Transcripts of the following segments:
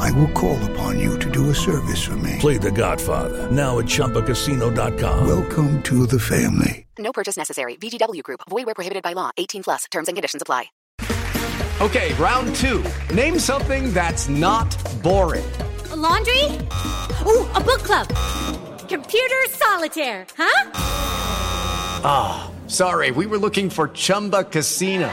I will call upon you to do a service for me. Play The Godfather, now at ChumbaCasino.com. Welcome to the family. No purchase necessary. VGW Group. Void where prohibited by law. 18 plus. Terms and conditions apply. Okay, round two. Name something that's not boring. A laundry? Ooh, a book club. Computer solitaire, huh? Ah, oh, sorry. We were looking for Chumba Casino.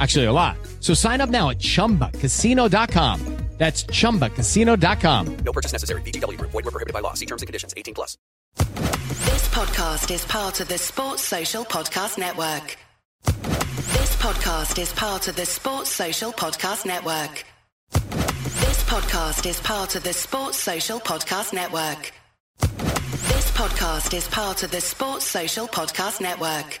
Actually, a lot. So sign up now at ChumbaCasino.com. That's ChumbaCasino.com. No purchase necessary. VGW Group. Void where prohibited by law. See terms and conditions. 18 plus. This podcast is part of the Sports Social Podcast Network. This podcast is part of the Sports Social Podcast Network. This podcast is part of the Sports Social Podcast Network. This podcast is part of the Sports Social Podcast Network.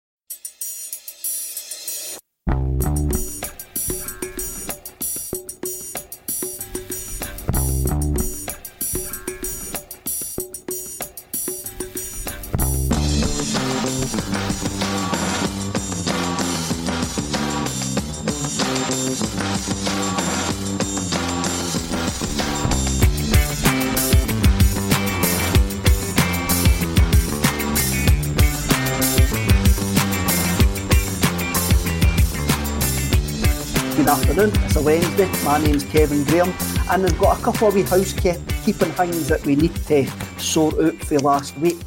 It's a Wednesday, my name's Kevin Graham, and we've got a couple of wee housekeeping things that we need to sort out for last week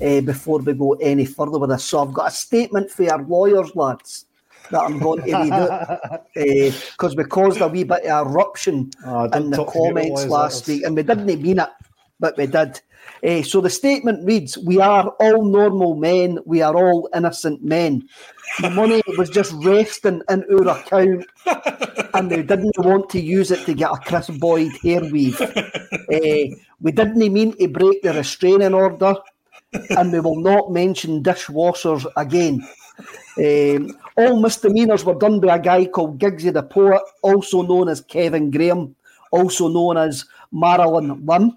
before we go any further with this. So I've got a statement for our lawyers, lads, that I'm going to read out, because we caused a wee bit of eruption in the comments last week, and we didn't mean it, but we did. So the statement reads, "We are all normal men, we are all innocent men. The money was just resting in our account and they didn't want to use it to get a Chris Boyd hair weave. We didn't mean to break the restraining order and we will not mention dishwashers again. All misdemeanours were done by a guy called Giggsy the Poet, also known as Kevin Graham, also known as Marilyn Lim.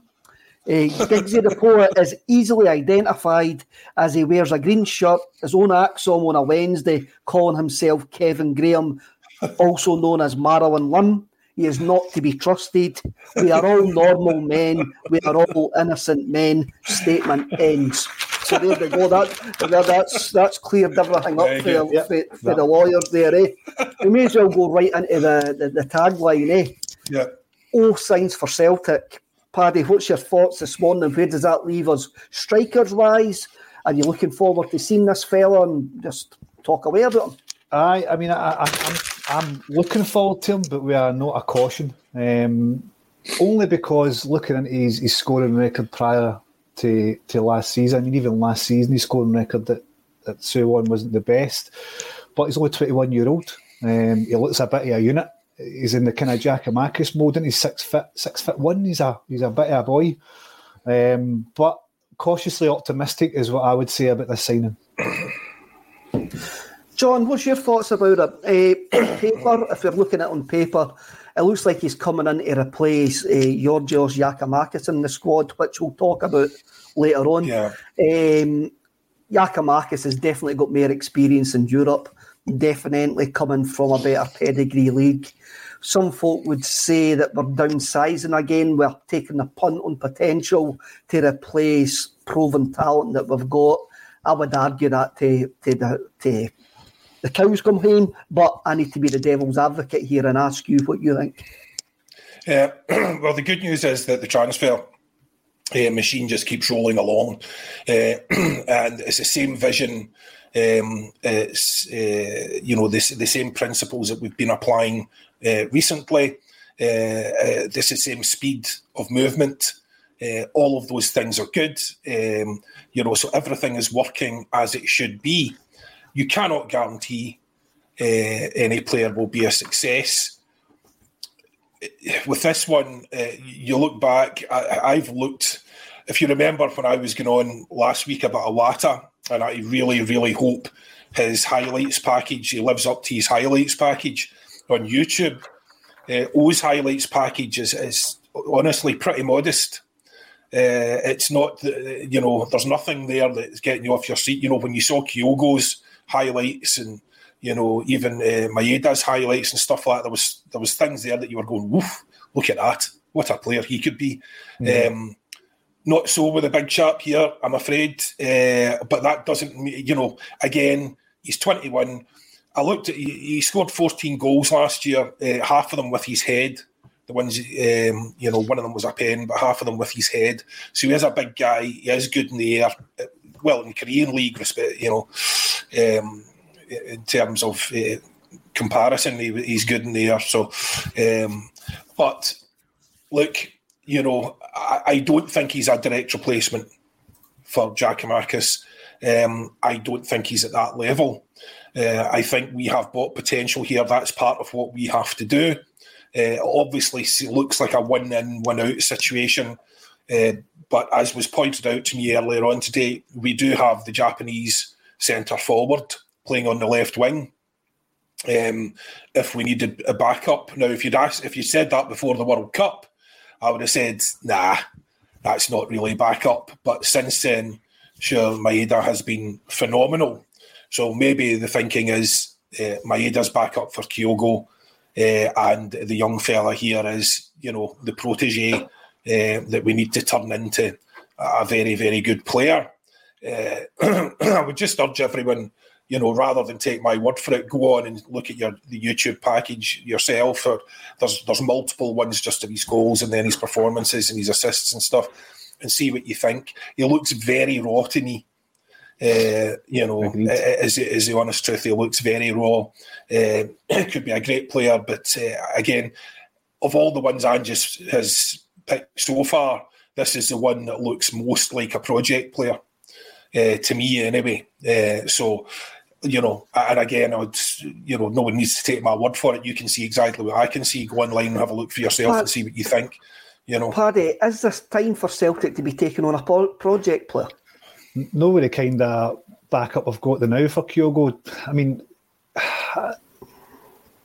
Giggsy the Poet is easily identified as he wears a green shirt, his own axom on a Wednesday, calling himself Kevin Graham, also known as Marilyn Lim. He is not to be trusted. We are all normal men. We are all innocent men. Statement ends." So there we go. That's cleared everything up for the lawyers there, eh? We may as well go right into the tagline, eh? Yeah. All signs for Celtic. Paddy, what's your thoughts this morning? Where does that leave us strikers-wise? Are you looking forward to seeing this fella and just talk away about him? Aye, I mean, I'm looking forward to him, but we are not a caution. Only because looking into his scoring record prior to last season, I mean, even last season, his scoring record at Suwon wasn't the best, but he's only 21-year-old. He looks a bit of a unit. he's in the kind of Giakoumakis mode, and he's 6'1". He's a bit of a boy, but cautiously optimistic is what I would say about this signing. John, what's your thoughts about it? Paper, if you're looking at it on paper, it looks like he's coming in to replace Georgios Giakoumakis in the squad, which we'll talk about later on. Yeah. Giakoumakis has definitely got more experience in Europe, definitely coming from a better pedigree league. Some folk would say that we're downsizing again. We're taking a punt on potential to replace proven talent that we've got. I would argue that to the cows come home, but I need to be the devil's advocate here and ask you what you think. Well, the good news is that the transfer machine just keeps rolling along, and it's the same vision. The same principles that we've been applying recently. This is the same speed of movement. All of those things are good. So everything is working as it should be. You cannot guarantee any player will be a success. With this one, you look back, I've looked, if you remember when I was going on last week about Iwata, and I really, really hope his highlights package, he lives up to his highlights package on YouTube. O's highlights package is honestly pretty modest. It's not, there's nothing there that's getting you off your seat. When you saw Kyogo's highlights and, even Maeda's highlights and stuff like that, there was things there that you were going, woof, look at that. What a player he could be. Mm-hmm. Not so with a big chap here, I'm afraid. But that doesn't mean, again, he's 21. I looked at, he scored 14 goals last year, half of them with his head. The ones, one of them was a pen, but half of them with his head. So he is a big guy. He is good in the air. Well, in the Korean League, in terms of comparison, he's good in the air. So, but look, I don't think he's a direct replacement for Giakoumakis. I don't think he's at that level. I think we have bought potential here. That's part of what we have to do. It obviously looks like a win-in, win-out situation. But as was pointed out to me earlier on today, we do have the Japanese centre-forward playing on the left wing. If we needed a backup. Now, if you said that before the World Cup, I would have said, nah, that's not really back up. But since then, sure, Maeda has been phenomenal. So maybe the thinking is Maeda's back up for Kyogo, and the young fella here is, the protege that we need to turn into a very, very good player. I would just urge everyone, rather than take my word for it, go on and look at the YouTube package yourself. There's multiple ones just of his goals and then his performances and his assists and stuff, and see what you think. He looks very raw to me. Is the honest truth. He looks very raw. Could be a great player, but again, of all the ones Ange has picked so far, this is the one that looks most like a project player. To me, anyway. And again, I would, no one needs to take my word for it. You can see exactly what I can see. Go online and have a look for yourself and see what you think. Paddy, is this time for Celtic to be taking on a project player? No, with the kind of backup I've got the now for Kyogo. I mean,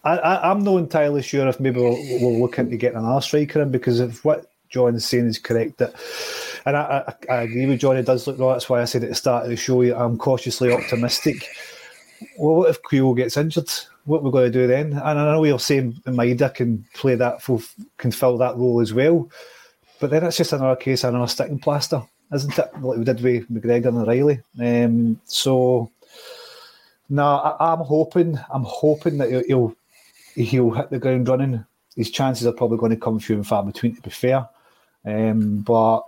I'm not entirely sure if maybe we'll look into getting another striker in, because of what John's saying is correct. And I agree with John, it does look wrong. That's why I said at the start of the show, I'm cautiously optimistic. Well, what if Kyogo gets injured? What are we going to do then? And I know you're saying Maeda can play that, can fill that role as well. But then it's just another case, another sticking plaster, isn't it? Like we did with McGregor and O'Reilly. I'm hoping that he'll hit the ground running. His chances are probably going to come few and far between, to be fair. Like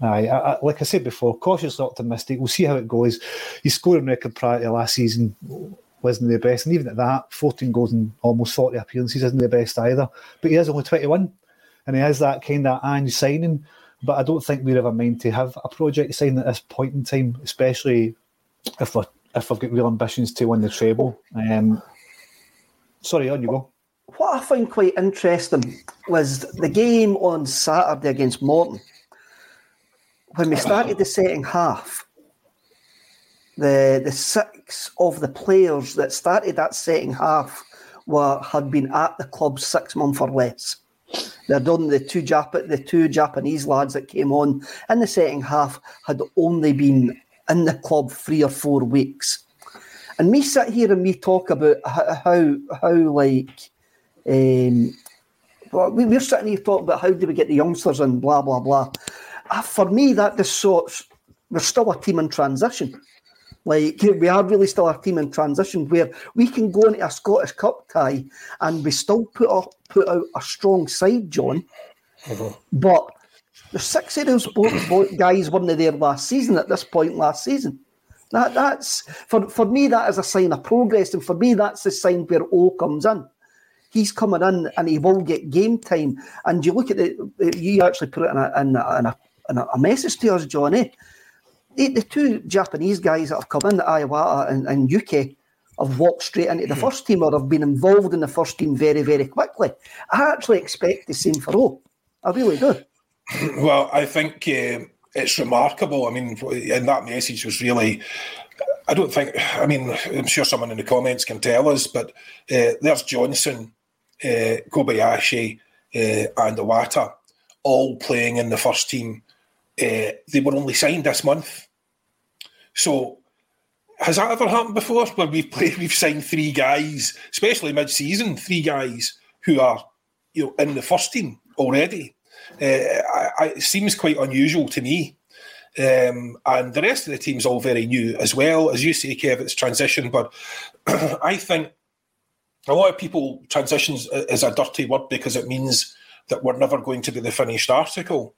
I said before, cautiously optimistic. We'll see how it goes. His scoring record prior to last season wasn't the best, and even at that, 14 goals and almost 40 appearances isn't the best either. But he is only 21, and he has that kind of Ange signing. But I don't think we're ever meant to have a project sign at this point in time, especially if we've got real ambitions to win the treble. Sorry, on you go. what I found quite interesting was the game on Saturday against Morton. When we started the second half, the six of the players that started that second half had been at the club 6 months or less. They'd done the two Japanese lads that came on in the second half had only been in the club 3 or 4 weeks. And me sit here and me talk about we're sitting here talking about how do we get the youngsters in, blah, blah, blah. For me, that just sorts, we're still a team in transition. Like, we are really still a team in transition where we can go into a Scottish Cup tie and we still put out a strong side, John. Mm-hmm. But there's six of those guys weren't there last season at this point last season. That's for me, that is a sign of progress. And for me, that's the sign where O comes in. He's coming in and he will get game time. And you look at it, you actually put it in a message to us, Johnny. The two Japanese guys that have come in, Iwata and Yuki, have walked straight into the first team or have been involved in the first team very, very quickly. I actually expect the same for O. I really do. Well, I think it's remarkable. I mean, and that message was really... I'm sure someone in the comments can tell us, but there's Johnston, Kobayashi and Iwata all playing in the first team. They were only signed this month. So has that ever happened before where we've signed three guys, especially mid-season, three guys who are in the first team already? It seems quite unusual to me. And the rest of the team's all very new as well. As you say, Kev, it's transition, but I think a lot of people, transitions is a dirty word because it means that we're never going to be the finished article.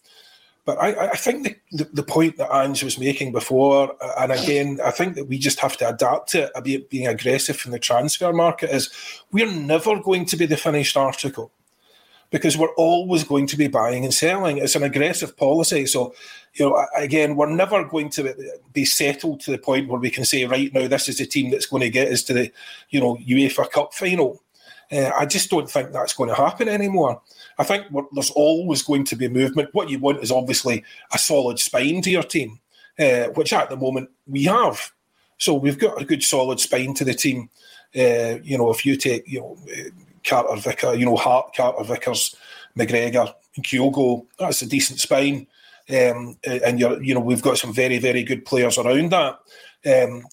But I think the point that Ange was making before, and again, I think that we just have to adapt to it, being aggressive in the transfer market, is we're never going to be the finished article. Because we're always going to be buying and selling. It's an aggressive policy. So, again, we're never going to be settled to the point where we can say, right now, this is the team that's going to get us to the, UEFA Cup final. I just don't think that's going to happen anymore. I think there's always going to be movement. What you want is obviously a solid spine to your team, which at the moment we have. So we've got a good solid spine to the team. If you take, Carter Vickers, Hart, Carter Vickers, McGregor, Kyogo, that's a decent spine. And, we've got some very, very good players around that. But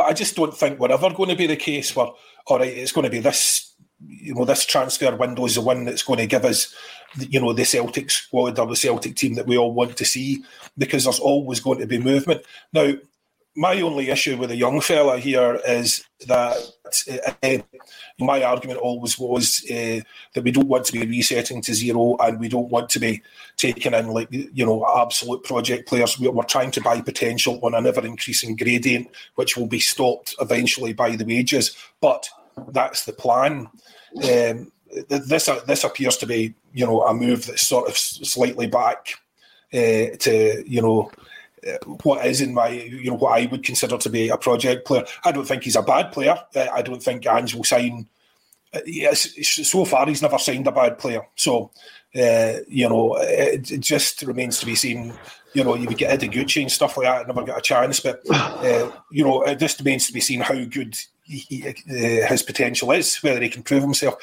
I just don't think we're ever going to be the case where, all right, it's going to be this, this transfer window is the one that's going to give us, the Celtic squad or the Celtic team that we all want to see, because there's always going to be movement. Now, my only issue with a young fella here is that my argument always was that we don't want to be resetting to zero and we don't want to be taking in absolute project players. We're trying to buy potential on an ever-increasing gradient, which will be stopped eventually by the wages. But that's the plan. This appears to be a move that's sort of slightly back to what is in my, what I would consider to be a project player. I don't think he's a bad player. I don't think Ange will sign. So far, he's never signed a bad player. So, it just remains to be seen. You would get Ideguchi and stuff like that. Never got a chance, but it just remains to be seen how good his potential is, whether he can prove himself.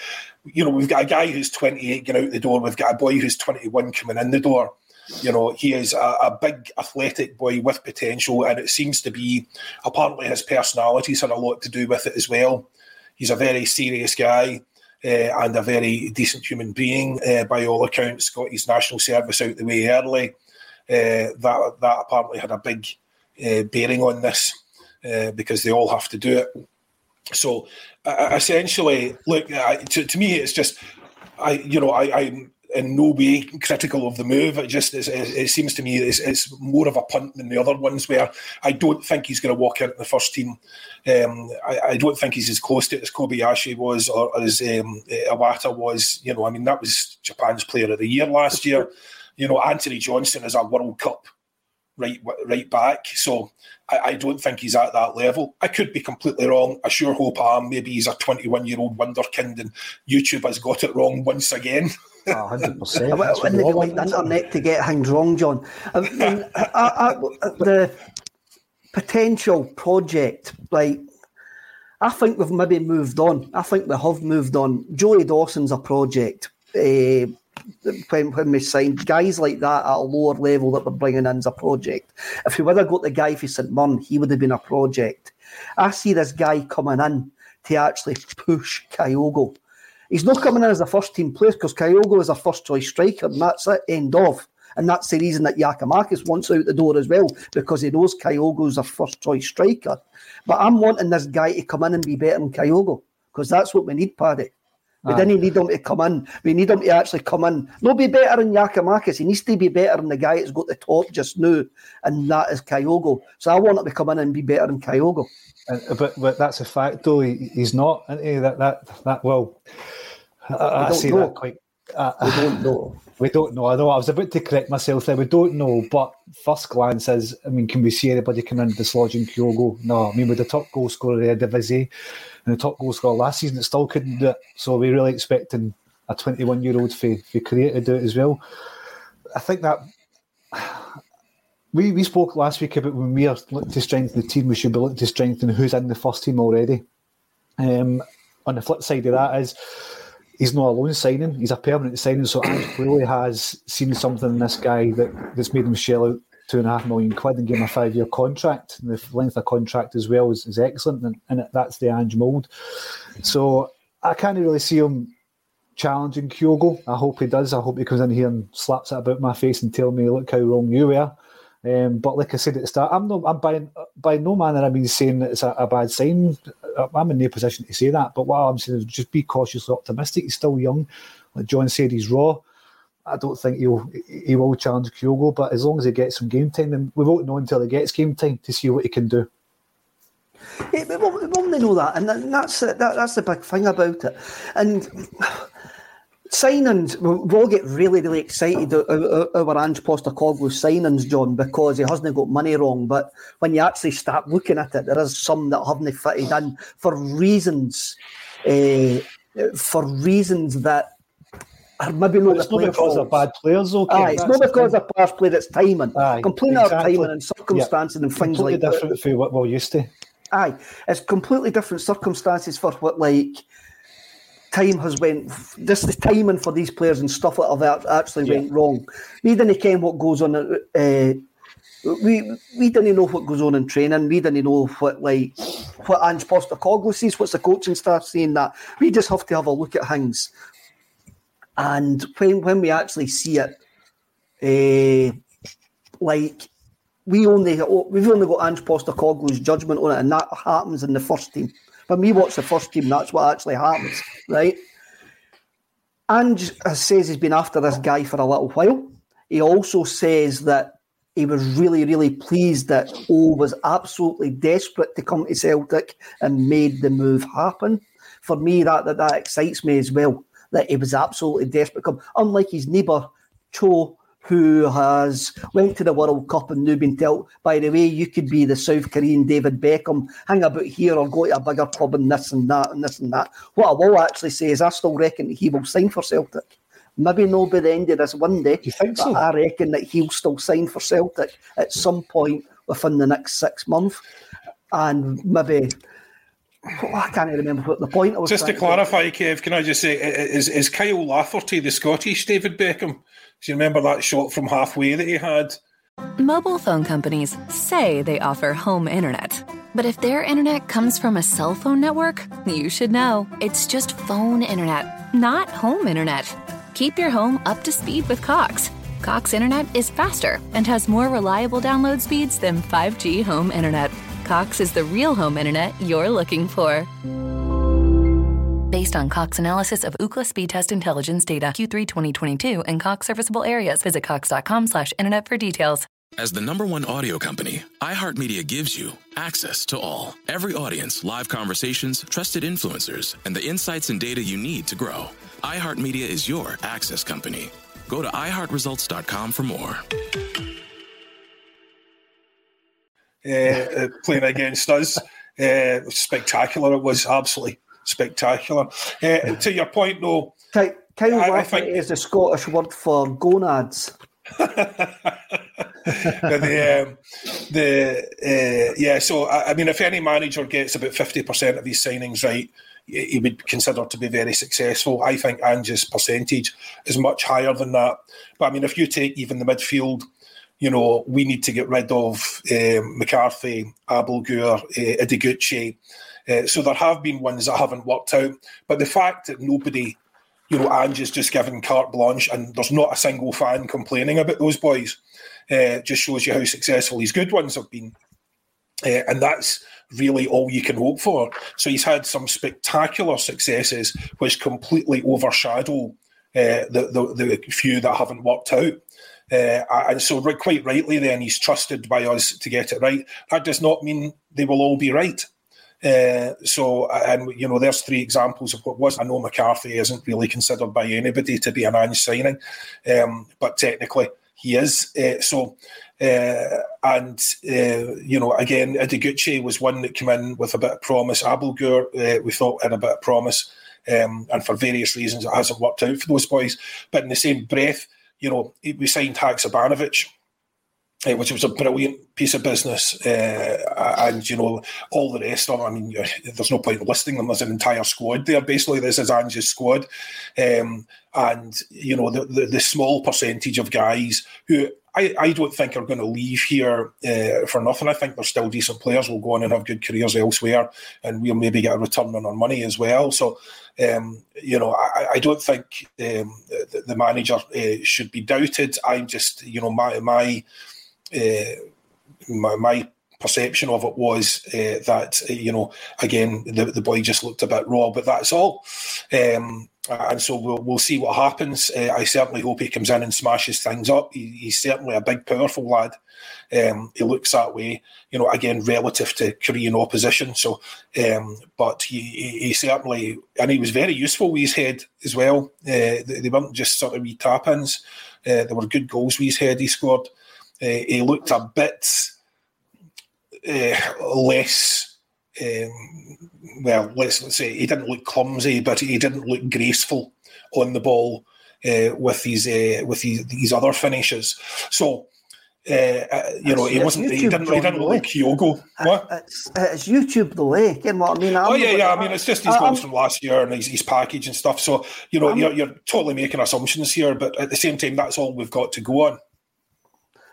We've got a guy who's 28 going out the door. We've got a boy who's 21 coming in the door. He is a big athletic boy with potential, and it seems to be, apparently his personality's had a lot to do with it as well. He's a very serious guy and a very decent human being. By all accounts, got his national service out the way early. That apparently had a big bearing on this because they all have to do it. So essentially, look, to me, it's just, I'm in no way critical of the move. It just it seems to me it's more of a punt than the other ones, where I don't think he's going to walk out in the first team. I don't think he's as close to it as Kobayashi was or as Iwata was. That was Japan's player of the year last year. Anthony Johnston is a World Cup right back. So I don't think he's at that level. I could be completely wrong. I sure hope I am. Maybe he's a 21-year-old wonderkind and YouTube has got it wrong once again. 100%. When they like the internet to get things wrong, John. I mean, the potential project, like, I think we've maybe moved on. I think we have moved on. Joey Dawson's a project. When we signed guys like that at a lower level that we're bringing in as a project. If we would have got the guy for St Mirren, he would have been a project. I see this guy coming in to actually push Kyogo. He's not coming in as a first-team player because Kyogo is a first-choice striker, and that's it, end of. And that's the reason that Giakoumakis wants out the door as well, because he knows Kyogo's a first-choice striker. But I'm wanting this guy to come in and be better than Kyogo, because that's what we need, Paddy. We didn't need him to come in. We need him to actually come in. No, be better than Giakoumakis. He needs to be better than the guy that's got the top just now, and that is Kyogo. So I want him to come in and be better than Kyogo. But that's a fact, though. He's not, isn't he? That will... I see know. That quite. We don't know. We don't know. I know. I was about to correct myself there. We don't know. But first glance is, I mean, can we see anybody coming in dislodging Kyogo? No. I mean, with the top goal scorer of the Eredivisie and the top goal scorer last season, it still couldn't do it. So we're really expecting a 21-year-old for Korea to do it as well. I think that we spoke last week about when we are looking to strengthen the team, we should be looking to strengthen who's in the first team already. On the flip side of that is, he's not a loan signing, he's a permanent signing, so Ange clearly has seen something in this guy that's made him shell out £2.5 million and give him a 5-year contract. And the length of contract as well is excellent, and that's the Ange mould. So I can't really see him challenging Kyogo. I hope he does. I hope he comes in here and slaps it about my face and tells me, look how wrong you were. But like I said at the start, I'm by no manner I mean saying that it's a bad sign. I'm in no position to say that. But what I'm saying is just be cautiously optimistic. He's still young. Like John said, he's raw. I don't think he will challenge Kyogo. But as long as he gets some game time, then we won't know until he gets game time to see what he can do. Yeah, we won't know that, and that's the big thing about it. And signings, we all get really, really excited over Ange Postecoglou's signings, John, because he hasn't got money wrong. But when you actually start looking at it, there is some that haven't fitted in for reasons that are maybe not. It's not because they're bad players, okay? Aye, it's not because they're past players. It's timing. Aye, completely exactly. Timing and circumstances, yeah, and things completely like that. Completely different from what we're used to. Aye, it's completely different circumstances for what like. Time has went. This the timing for these players and stuff that have actually went wrong. We didn't care what goes on. We didn't know what goes on in training. We didn't know what Ange Postecoglou sees. What's the coaching staff saying that? We just have to have a look at things. And when we actually see it, we've only got Ange Postecoglou's judgment on it, and that happens in the first team. When we watch the first team, that's what actually happens, right? Ange says he's been after this guy for a little while. He also says that he was really, really pleased that O was absolutely desperate to come to Celtic and made the move happen. For me, that excites me as well, that he was absolutely desperate to come. Unlike his neighbour, Cho, who has went to the World Cup and now been told, by the way, you could be the South Korean David Beckham, hang about here or go to a bigger club and this and that and this and that. What I will actually say is I still reckon that he will sign for Celtic. Maybe not by the end of this one day, you think so? I reckon that he'll still sign for Celtic at some point within the next 6 months. And maybe... Oh, I can't even remember what the point I was just to clarify, Kev, can I just say, is Kyle Lafferty the Scottish David Beckham? Do you remember that shot from halfway that he had? Mobile phone companies say they offer home internet. But if their internet comes from a cell phone network, you should know. It's just phone internet, not home internet. Keep your home up to speed with Cox. Cox internet is faster and has more reliable download speeds than 5G home internet. Cox is the real home internet you're looking for. Based on Cox analysis of Ookla speed test intelligence data, Q3 2022, and Cox serviceable areas, visit cox.com/internet for details. As the #1 audio company, iHeartMedia gives you access to all. Every audience, live conversations, trusted influencers, and the insights and data you need to grow. iHeartMedia is your access company. Go to iHeartResults.com for more. playing against us. Spectacular. It was absolutely spectacular. To your point, though, I think is the Scottish word for gonads. So if any manager gets about 50% of his signings right, he would consider to be very successful. I think Ange's percentage is much higher than that. But I mean, if you take even the midfield, you know, we need to get rid of McCarthy, Abelgur, Ideguchi. So there have been ones that haven't worked out. But the fact that nobody, you know, Ange's just given carte blanche and there's not a single fan complaining about those boys just shows you how successful his good ones have been. And that's really all you can hope for. So he's had some spectacular successes which completely overshadow the few that haven't worked out. And so quite rightly then, he's trusted by us to get it right. That does not mean they will all be right. And, you know, there's three examples of what was. I know McCarthy isn't really considered by anybody to be an Ange signing, but technically he is. Again, Ideguchi was one that came in with a bit of promise. Abelgur, we thought, had a bit of promise. And for various reasons, it hasn't worked out for those boys. But in the same breath, you know, we signed Haksabanovic, which was a brilliant piece of business. And, you know, all the rest of them, I mean, there's no point in listing them. There's an entire squad there. Basically, this is Ange's squad. You know, the small percentage of guys who I don't think are going to leave here for nothing. I think they're still decent players. We'll go on and have good careers elsewhere, and we'll maybe get a return on our money as well. So, you know, I don't think the manager should be doubted. I'm just, you know, my perception of it was that, you know, again, the boy just looked a bit raw, but that's all. And so we'll see what happens. I certainly hope he comes in and smashes things up. He's certainly a big, powerful lad. He looks that way, you know, again, relative to Korean opposition. So, but he certainly, and he was very useful with his head as well. They weren't just sort of wee tap-ins. There were good goals with his head he scored. He looked a bit less... let's say he didn't look clumsy, but he didn't look graceful on the ball with his other finishes. So you know, he didn't look Kyogo. What? It's YouTube delay. You know what I mean? I mean, it's just his goals from last year and his package and stuff. So you know, you're totally making assumptions here, but at the same time, that's all we've got to go on.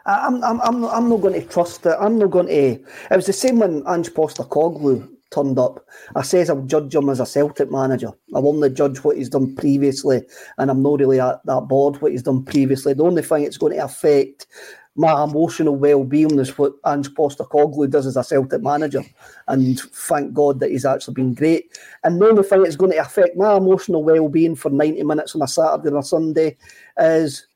I'm not going to trust it. I'm not going to... It was the same when Ange Postecoglou turned up. I says I'll judge him as a Celtic manager. I will only judge what he's done previously, and I'm not really that bored what he's done previously. The only thing that's going to affect my emotional well-being is what Ange Postecoglou does as a Celtic manager. And thank God that he's actually been great. And the only thing that's going to affect my emotional well-being for 90 minutes on a Saturday or a Sunday is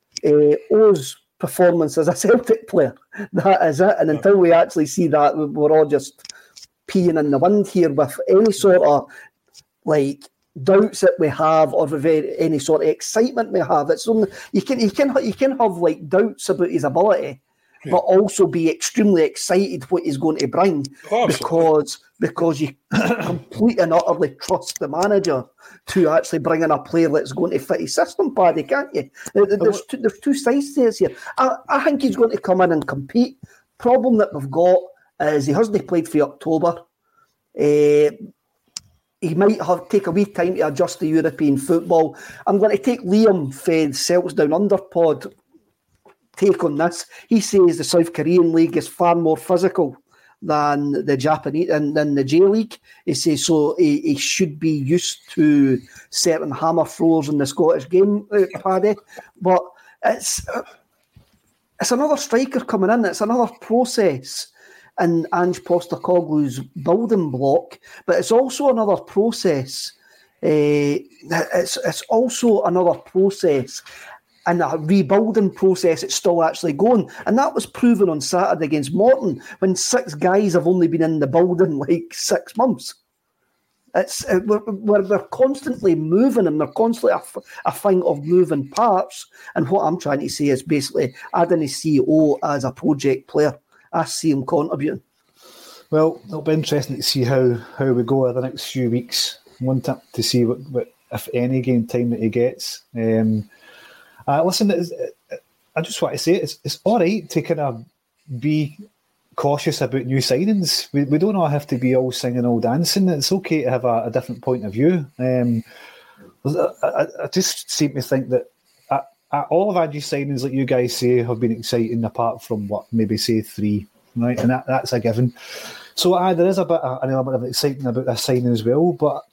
O's performance as a Celtic player. That is it. And until we actually see that, we're all just peeing in the wind here with any sort of like doubts that we have or with any sort of excitement we have. It's only you can have like doubts about his ability, but also be extremely excited what he's going to bring because you completely and utterly trust the manager to actually bring in a player that's going to fit his system, Paddy, can't you? There's two sides to this here. I think he's going to come in and compete. Problem that we've got is he hasn't played for October. He might take a wee time to adjust to European football. I'm going to take Liam Fed's Celts Down Under pod take on this. He says the South Korean league is far more physical than the Japanese and than the J League. He says so. He should be used to certain hammer throws in the Scottish game, Paddy. But it's another striker coming in. It's another process in Ange Postecoglou's building block. But it's also another process. It's also another process. And that rebuilding process, it's still actually going. And that was proven on Saturday against Morton when 6 guys have only been in the building like 6 months. We're constantly moving, and we're constantly a thing of moving parts. And what I'm trying to say is basically, I didn't see O as a project player. I see him contributing. Well, it'll be interesting to see how we go over the next few weeks. One tap to see what if any game time that he gets. Listen, I just want to say it's all right to kind of be cautious about new signings. We don't all have to be all singing, all dancing. It's okay to have a different point of view. I just seem to think that all of our new signings, like you guys say, have been exciting, apart from what maybe say three, right? And that's a given. So there is an element of excitement about this signing as well, but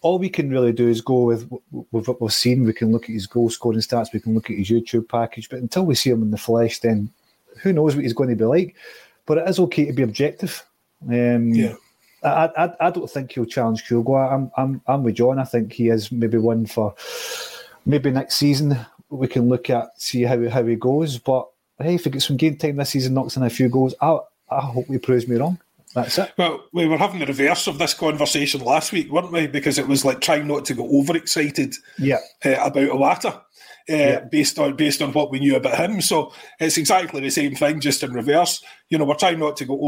all we can really do is go with what we've seen. We can look at his goal scoring stats, we can look at his YouTube package, but until we see him in the flesh, then who knows what he's going to be like. But it is okay to be objective. I don't think he'll challenge Kyogo. I'm with John. I think he is maybe one for maybe next season. We can look at, see how he goes. But hey, if he gets some game time this season, knocks in a few goals, I hope he proves me wrong. That's it. Well, we were having the reverse of this conversation last week, weren't we? Because it was like trying not to go overexcited about Iwata based on what we knew about him. So it's exactly the same thing, just in reverse. You know, we're trying not to go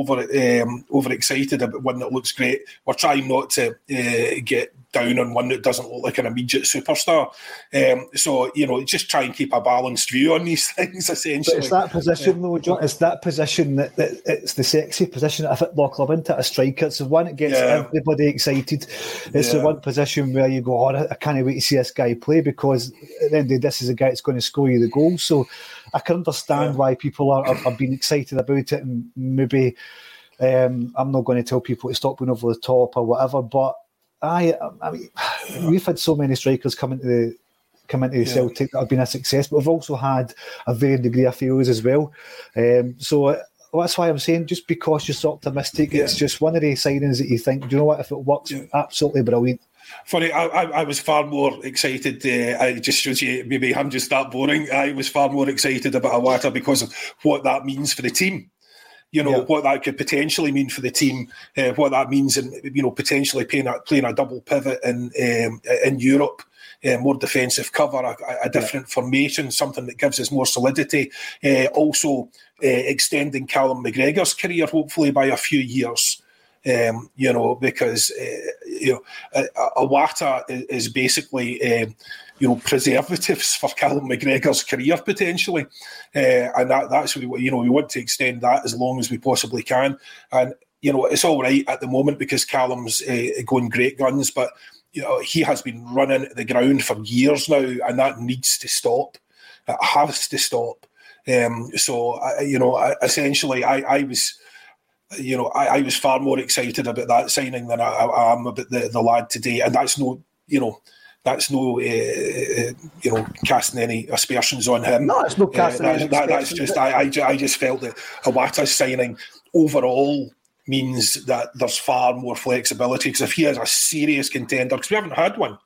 overexcited about one that looks great. We're trying not to get down on one that doesn't look like an immediate superstar. So, you know, just try and keep a balanced view on these things, essentially. But it's that position, though, John. It's that position that it's the sexy position that I fit Lock Club into, a striker. It's the one that gets everybody excited. It's the one position where you go, oh, I can't wait to see this guy play, because at the end of the day, this is the guy that's going to score you the goal. So I can understand why people are being excited about it, and maybe I'm not going to tell people to stop going over the top or whatever, but I mean, we've had so many strikers come into the Celtic that have been a success, but we've also had a varying degree of failures as well. So that's why I'm saying, just be cautious, optimistic. Yeah. It's just one of the signings that you think, do you know what, if it works, absolutely brilliant. Funny, I was far more excited. I just should say, maybe I'm just that boring. I was far more excited about Iwata because of what that means for the team. You know, what that could potentially mean for the team, what that means, and, you know, potentially playing a double pivot in Europe, more defensive cover, a different formation, something that gives us more solidity. Also extending Callum McGregor's career, hopefully, by a few years. You know, because Iwata is basically preservatives for Callum McGregor's career potentially, and that's what we want to extend that as long as we possibly can. And you know, it's all right at the moment because Callum's going great guns, but you know, he has been running the ground for years now, and that needs to stop. It has to stop. I was far more excited about that signing than I am about the lad today, and that's no casting any aspersions on him. No, it's not casting any aspersions. That's just I just felt that Iwata's signing overall means that there's far more flexibility, because if he is a serious contender, because we haven't had one,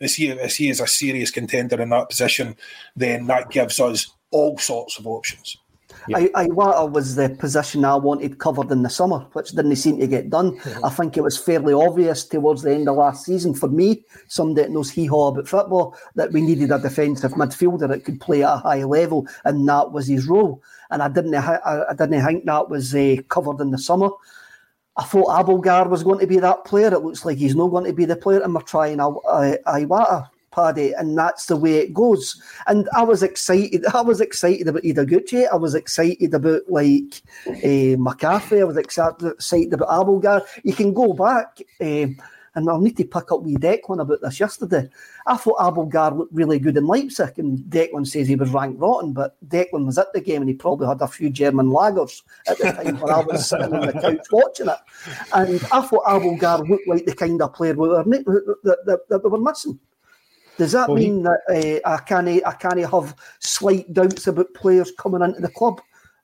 if he is a serious contender in that position, then that gives us all sorts of options. Yeah. Iwata was the position I wanted covered in the summer, which didn't seem to get done. Mm-hmm. I think it was fairly obvious towards the end of last season, for me, somebody that knows hee-haw about football, that we needed a defensive midfielder that could play at a high level, and that was his role. And I didn't think that was covered in the summer. I thought Abelgaard was going to be that player. It looks like he's not going to be the player, and we're trying Iwata. Paddy, and that's the way it goes. And I was excited. I was excited about Ideguchi. I was excited about McCarthy. I was excited about Abelgaard. You can go back, and I'll need to pick up wee Declan about this yesterday. I thought Abelgaard looked really good in Leipzig, and Declan says he was rank rotten, but Declan was at the game and he probably had a few German lagers at the time when I was sitting on the couch watching it. And I thought Abelgaard looked like the kind of player that they were missing. Does that mean that I can't have slight doubts about players coming into the club?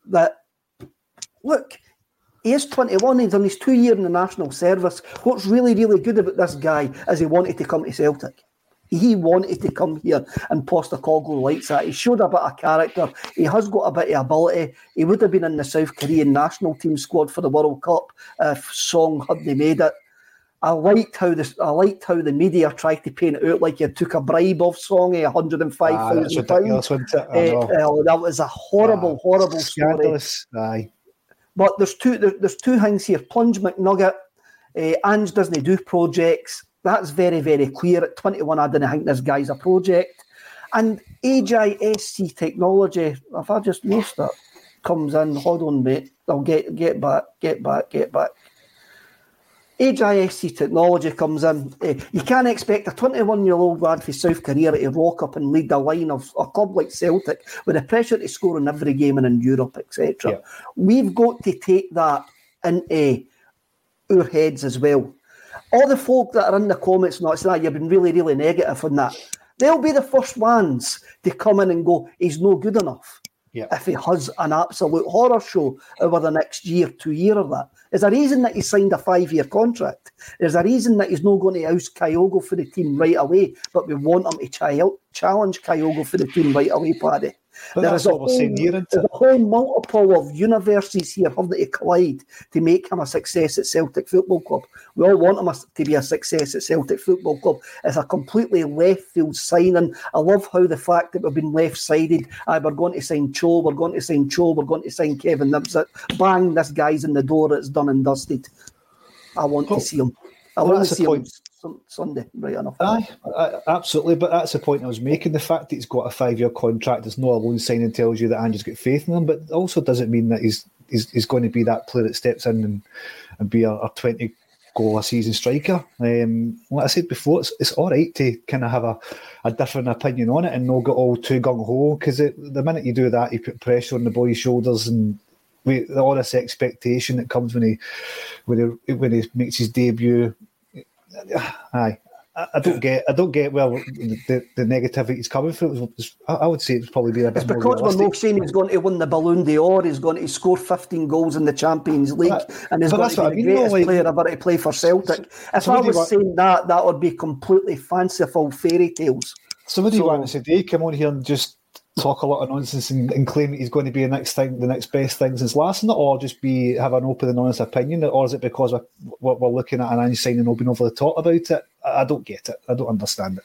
That, look, he is 21, he's done his 2 years in the national service. What's really, really good about this guy is he wanted to come to Celtic. He wanted to come here, and Postecoglou likes that. He showed a bit of character. He has got a bit of ability. He would have been in the South Korean national team squad for the World Cup if Song hadn't made it. I liked how the media tried to paint it out like you took a bribe off Song, £105,000. That was a horrible story. Aye. But there's two things here. Plunge McNugget, Ange doesn't do projects. That's very, very clear. At 21, I didn't think this guy's a project. And AGI SC Technology, if I just missed it, comes in. Hold on, mate. I'll get back. AGI SC Technology comes in. You can't expect a 21-year-old lad from South Korea to rock up and lead the line of a club like Celtic with the pressure to score in every game and in Europe, etc. Yeah. We've got to take that into our heads as well. All the folk that are in the comments now saying, you've been really, really negative on that. They'll be the first ones to come in and go, he's no good enough. Yeah. If he has an absolute horror show over the next year, 2 years or that. There's a reason that he signed a 5-year contract. There's a reason that he's not going to house Kyogo for the team right away, but we want him to challenge Kyogo for the team right away, Paddy. But there is a whole multiple of universes here having to collide to make him a success at Celtic Football Club. We all want him to be a success at Celtic Football Club. It's a completely left field signing. I love how the fact that we've been left sided. We're going to sign Cho, we're going to sign Cho, we're going to sign Kevin Nibsett. Bang, this guy's in the door, it's done and dusted. I want to see him. I want to see him Sunday, right enough. Aye, absolutely, but that's the point I was making. The fact that he's got a 5-year contract is not a loan signing, tells you that Ange's got faith in him, but also doesn't mean that he's going to be that player that steps in and be a 20-goal-a-season striker. Like I said before, it's all right to kind of have a different opinion on it and not get all too gung-ho, because the minute you do that, you put pressure on the boy's shoulders and all this expectation that comes when he makes his debut. Aye, I don't get well the negativity's coming through. I would say it's probably been a bit more realistic. Because we're not saying he's going to win the Ballon d'Or, he's going to score 15 goals in the Champions League, and he's going to be the greatest player ever to play for Celtic. If I was saying that would be completely fanciful fairy tales. Somebody wants to say, come on here and just talk a lot of nonsense and claim that he's going to be the next best thing since last, or just have an open and honest opinion, or is it because we're looking at an Ange signing and being over the top about it? I don't get it. I don't understand it.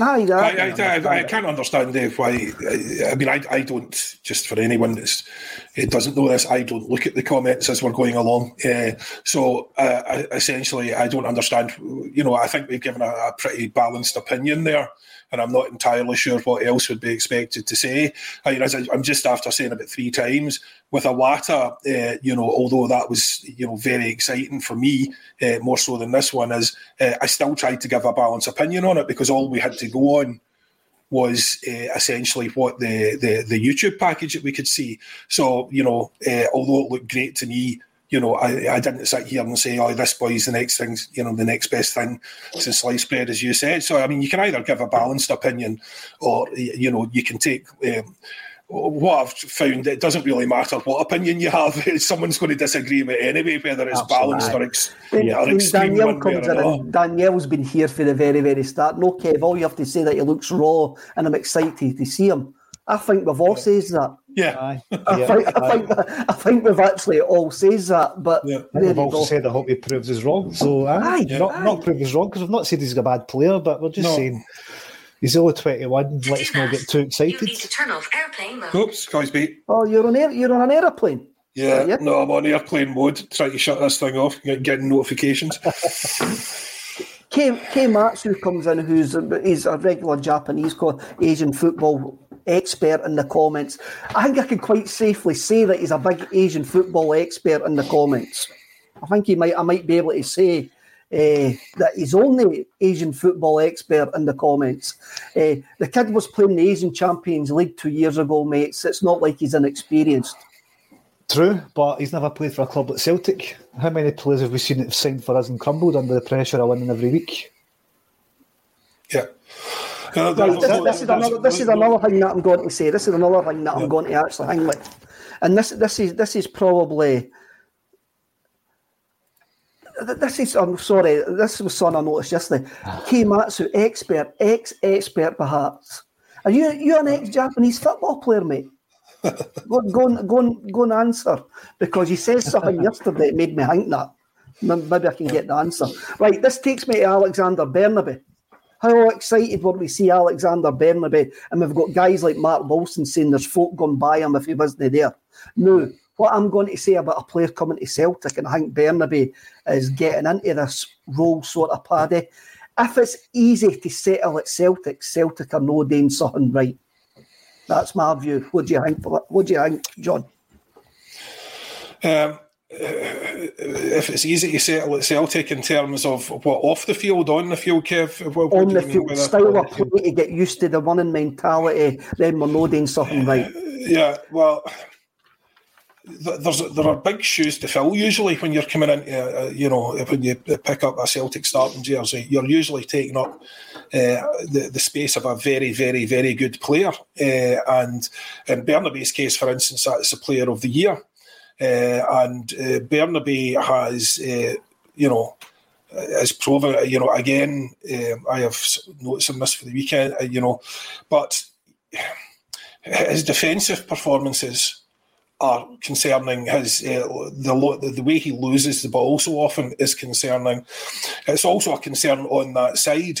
I can't understand why. I mean, I don't, just for anyone that doesn't know this, I don't look at the comments as we're going along. Essentially, I don't understand. You know, I think we've given a pretty balanced opinion there, and I'm not entirely sure what else would be expected to say. I'm just after saying about 3 times with Iwata, although that was, very exciting for me, more so than this one, is I still tried to give a balanced opinion on it, because all we had to go on was essentially what the YouTube package that we could see. So, although it looked great to me, I didn't sit here and say, this boy's the next thing, the next best thing since sliced bread, as you said. So, I mean, you can either give a balanced opinion or, you can take... what I've found, it doesn't really matter what opinion you have. Someone's going to disagree with it anyway, whether it's balanced or extreme. Danielle comes in, and Danielle's been here for the very, very start. No, Kev, all you have to say that he looks raw, and I'm excited to see him. I think we've all says that. Yeah. I think we've actually all says that. But we've also said, I hope he proves us wrong. So, not prove us wrong, because we've not said he's a bad player, but we're just saying... He's only 21. Let's not get too excited. You need to turn off airplane mode. Oops, can't be. Oh, you're on an aeroplane. Yeah, no, I'm on airplane mode. Trying to shut this thing off. Getting notifications. K-Matsu comes in, who's a regular Japanese Asian football expert in the comments. I think I can quite safely say that he's a big Asian football expert in the comments. I think I might be able to say. That he's only Asian football expert in the comments. The kid was playing the Asian Champions League 2 years ago, mates. It's not like he's inexperienced. True, but he's never played for a club like Celtic. How many players have we seen that have signed for us and crumbled under the pressure of winning every week? Yeah. This is another thing that I'm going to actually hang with. And this is probably... This was something I noticed yesterday. K-Matsu, ex-expert perhaps. Are you an ex-Japanese football player, mate? Go and answer. Because he said something yesterday that made me think that. Maybe I can get the answer. Right, this takes me to Alexander Bernabei. How excited were we to see Alexander Bernabei? And we've got guys like Mark Wilson saying there's folk gone by him if he wasn't there. No. what I'm going to say about a player coming to Celtic, and I think Bernabei is getting into this role sort of Paddy. If it's easy to settle at Celtic, Celtic are no doing something right. That's my view. What do you think? What do you think, John? If it's easy to settle at Celtic in terms of what, off the field, on the field, Kev? What, on the field, style of play to get used to the winning mentality, then we're no doing something right. Yeah, well, there are big shoes to fill usually when you're coming into, when you pick up a Celtic starting jersey, you're usually taking up the space of a very, very, very good player. And in Bernabei's case, for instance, that's the player of the year. And Bernabei has, has proven, again, I have notes on this for the weekend, but his defensive performances are concerning. His the way he loses the ball so often is concerning. It's also a concern on that side.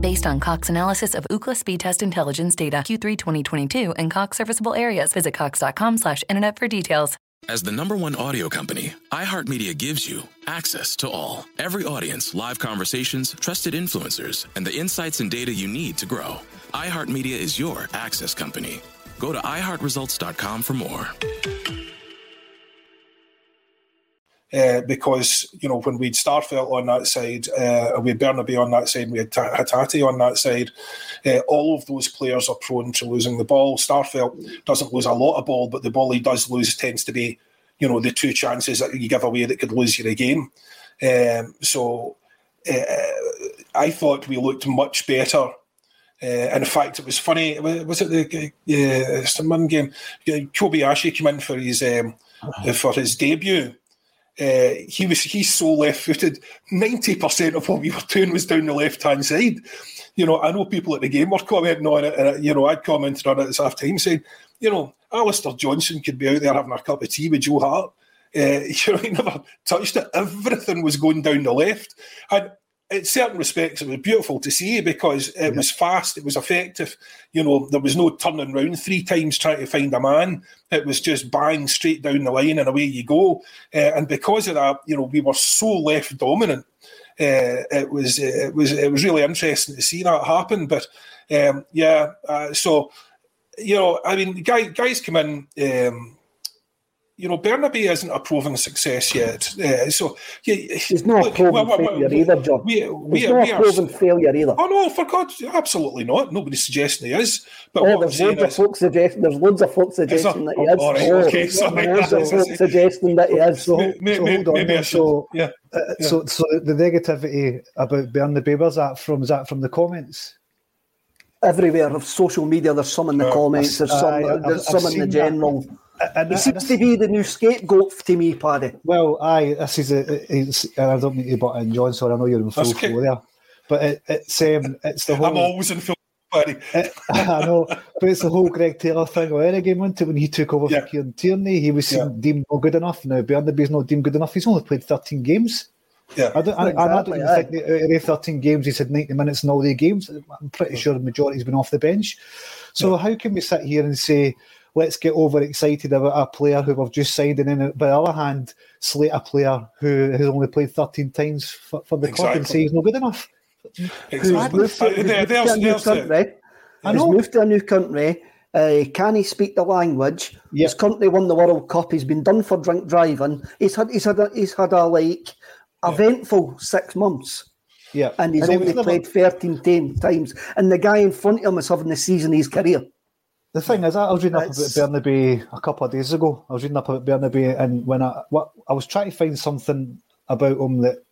Based on Cox analysis of Ookla speed test intelligence data, Q3 2022, and Cox serviceable areas, visit cox.com/internet for details. As the number one audio company, iHeartMedia gives you access to all. Every audience, live conversations, trusted influencers, and the insights and data you need to grow. iHeartMedia is your access company. Go to iHeartResults.com for more. Because, when we'd Starfelt on that side, we had Bernabei on that side, we had Hatate on that side, all of those players are prone to losing the ball. Starfelt doesn't lose a lot of ball, but the ball he does lose tends to be, the two chances that you give away that could lose you the game. I thought we looked much better. And in fact, it was funny, was it the Stamman game? Kobayashi came in for his debut. He's so left-footed. 90% of what we were doing was down the left-hand side. I know people at the game were commenting on it, and I'd commented on it this half-time, saying, Alistair Johnston could be out there having a cup of tea with Joe Hart. He never touched it. Everything was going down the left. And in certain respects, it was beautiful to see because it was fast, it was effective. There was no turning round three times trying to find a man. It was just bang straight down the line and away you go. And because of that, we were so left dominant. It was really interesting to see that happen. But guys come in. Bernabei isn't a proven success yet. He's not a proven failure either, John. Failure either. Oh, no, for God, absolutely not. Nobody's suggesting he is. But there's loads of folks suggesting that he is. There's loads of folks suggesting that he is. So the negativity about Bernabei, was that from the comments? Everywhere, of social media, there's some in the comments, there's some in the general. It seems to be the new scapegoat to me, Paddy. Well, this is I don't need to butt in, John, sorry, I know you're in full flow there. But it's the whole... I'm always in full flow, Paddy. I know, but it's the whole Greg Taylor thing or any game, wasn't it? When he took over for Kieran Tierney, he was deemed not good enough. Now, Bernabei's not deemed good enough. He's only played 13 games. Yeah, I don't think out of 13 games he's had 90 minutes in all the games. I'm pretty sure the majority's been off the bench. So how can we sit here and say, let's get overexcited about a player who we've just signed, and then, by the other hand, slate a player who has only played 13 times for the club and say he's not good enough. He's moved to a new country. Can he speak the language? Yep. His country won the World Cup. He's been done for drink driving. He's had a eventful 6 months. Yeah, and he's only played 13 times. And the guy in front of him is having the season of his career. The thing is, I was reading up about Bernabei a couple of days ago. I was reading up about Bernabei, and when I was trying to find something about him that,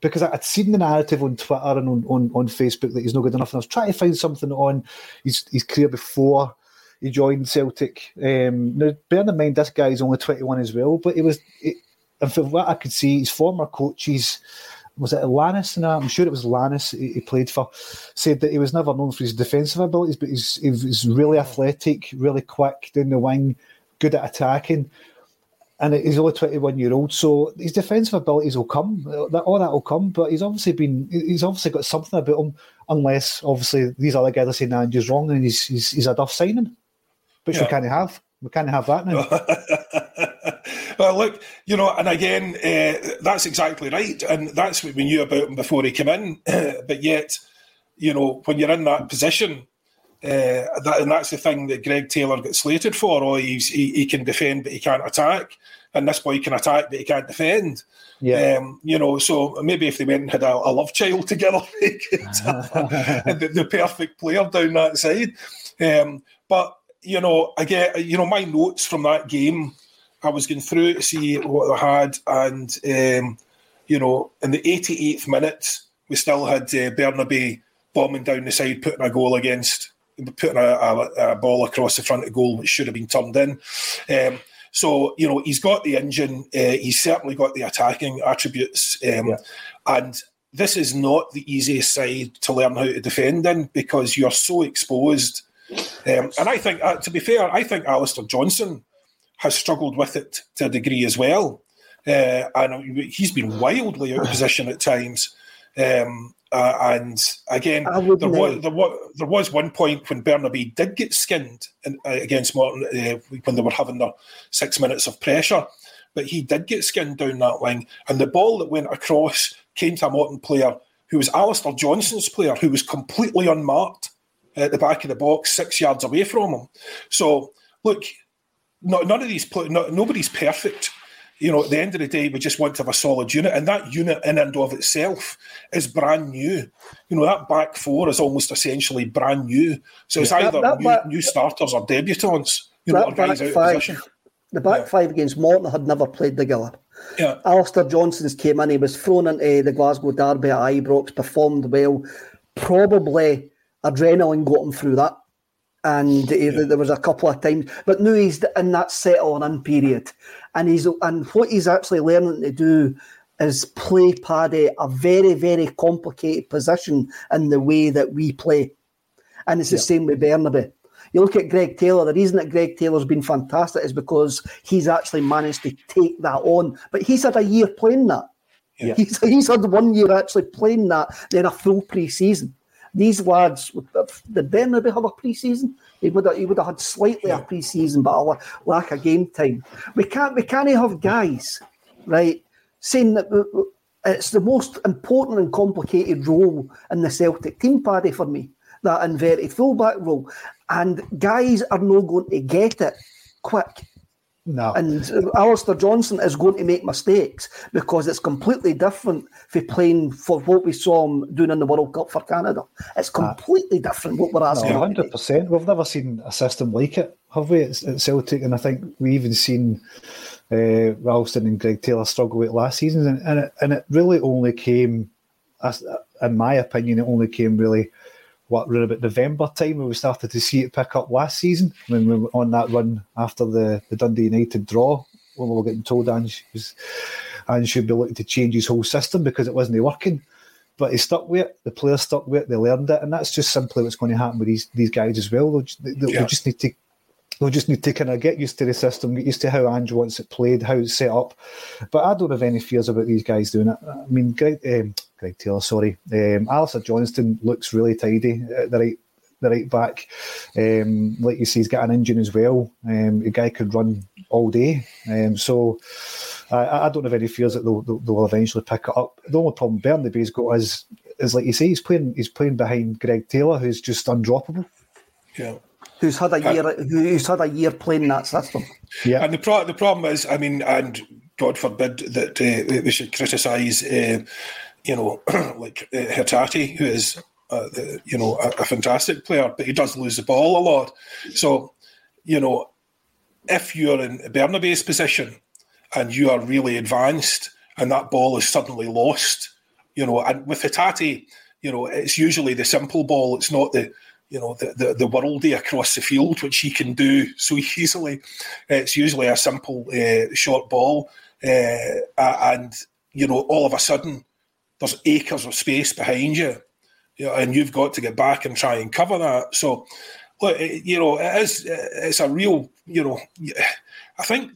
because I'd seen the narrative on Twitter and on Facebook that he's not good enough, and I was trying to find something on his career before he joined Celtic. Now, bear in mind, this guy is only 21 as well, but he was, and from what I could see, his former coaches was it Lannis? No, I'm sure it was Lannis he played for, said that he was never known for his defensive abilities, but he was really athletic, really quick down the wing, good at attacking. And he's only 21 year old, so his defensive abilities will come. All that will come, but he's obviously got something about him. Unless obviously these other guys are saying that Andrew's wrong and he's a duff signing, which we can't have. We can't have that now. Well, look, you know, and again, that's exactly right, and that's what we knew about him before he came in. But yet, you know, when you're in that position. And that's the thing that Greg Taylor gets slated for. Oh, he can defend, but he can't attack. And this boy can attack, but he can't defend. Yeah. You know, so maybe if they went and had a love child together, they could have the perfect player down that side. But, you know, again, you know, my notes from that game, I was going through to see what I had. And, you know, in the 88th minute, we still had Bernabei bombing down the side, putting a goal against... putting a ball across the front of goal which should have been turned in. So, you know, he's got the engine, he's certainly got the attacking attributes, and this is not the easiest side to learn how to defend in because you're so exposed. And I think, to be fair, I think Alistair Johnston has struggled with it to a degree as well. And he's been wildly out of position at times. And again, there was one point when Bernabei did get skinned against Morton when they were having their 6 minutes of pressure, but he did get skinned down that wing, and the ball that went across came to a Morton player who was Alistair Johnson's player, who was completely unmarked at the back of the box, 6 yards away from him. So look, nobody's perfect. You know, at the end of the day, we just want to have a solid unit, and that unit in and of itself is brand new. You know, that back four is almost essentially brand new. So it's either new starters or debutants. You know, guys out of position. The back five against Morton had never played together. Yeah. Alistair Johnston's came in, he was thrown into the Glasgow derby at Ibrox, performed well. Probably adrenaline got him through that. And there was a couple of times, but now he's in that settle-in period, and what he's actually learning to do is play Paddy a very, very complicated position in the way that we play, and it's the same with Bernabei. You look at Greg Taylor. The reason that Greg Taylor's been fantastic is because he's actually managed to take that on, but he's had a year playing that. Yeah. He's had 1 year actually playing that, then a full pre-season. These lads, did Bernabei have a pre-season? He would have had slightly a pre-season, but a lack of game time. We can't have guys, right, saying that it's the most important and complicated role in the Celtic team, Paddy, for me, that inverted fullback role. And guys are not going to get it quick. No. And Alistair Johnston is going to make mistakes because it's completely different for playing for what we saw him doing in the World Cup for Canada. It's completely different what we're asking. 100%. We've never seen a system like it, have we, at Celtic? And I think we even seen Ralston and Greg Taylor struggle with it last season. And it really only came, in my opinion, it only came really... what, around about November time when we started to see it pick up last season when we were on that run after the Dundee United draw, when we were getting told Ange should be looking to change his whole system because it wasn't working. But he stuck with it, the players stuck with it, they learned it, and that's just simply what's going to happen with these guys as well. They'll just need to kind of get used to the system, get used to how Ange wants it played, how it's set up. But I don't have any fears about these guys doing it. I mean, Greg Taylor, sorry. Alistair Johnston looks really tidy at the right back. Like you see, he's got an engine as well. The guy could run all day. So I don't have any fears that they'll eventually pick it up. The only problem Bernabei's got is like you say, he's playing behind Greg Taylor, who's just undroppable. Yeah. Who's had a year playing that system? Yeah, and the problem is, I mean, and God forbid that we should criticise, you know, like Hitati, who is, you know, a fantastic player, but he does lose the ball a lot. So, you know, if you're in Bernabei's position and you are really advanced, and that ball is suddenly lost, you know, and with Hitati, you know, it's usually the simple ball. It's not the the worldie across the field, which he can do so easily. It's usually a simple short ball, and you know, all of a sudden, there's acres of space behind you, and you've got to get back and try and cover that. So, look, it's a real, I think,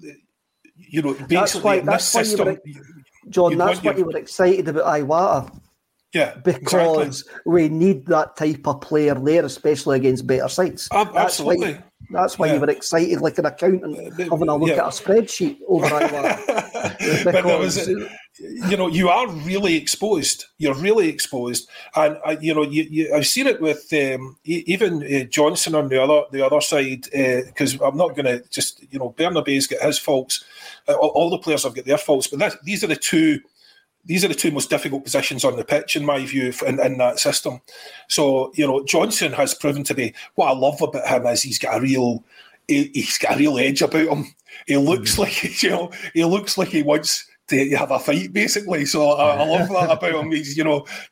basically that's why you were excited about Iwata. Yeah, because we need that type of player there, especially against better sides. Absolutely. That's why you were excited, like an accountant, having a look at a spreadsheet over Iwata. But there was, you are really exposed. You're really exposed, and I've seen it with even Johnston on the other side. Because I'm not going to just Bernabei's got his faults. All the players have got their faults, but these are the two. These are the two most difficult positions on the pitch, in my view, in that system. So, Johnston has proven to be, what I love about him is he's got a real edge about him. He looks like, he looks like he wants to have a fight, basically. So I love that about him. He's,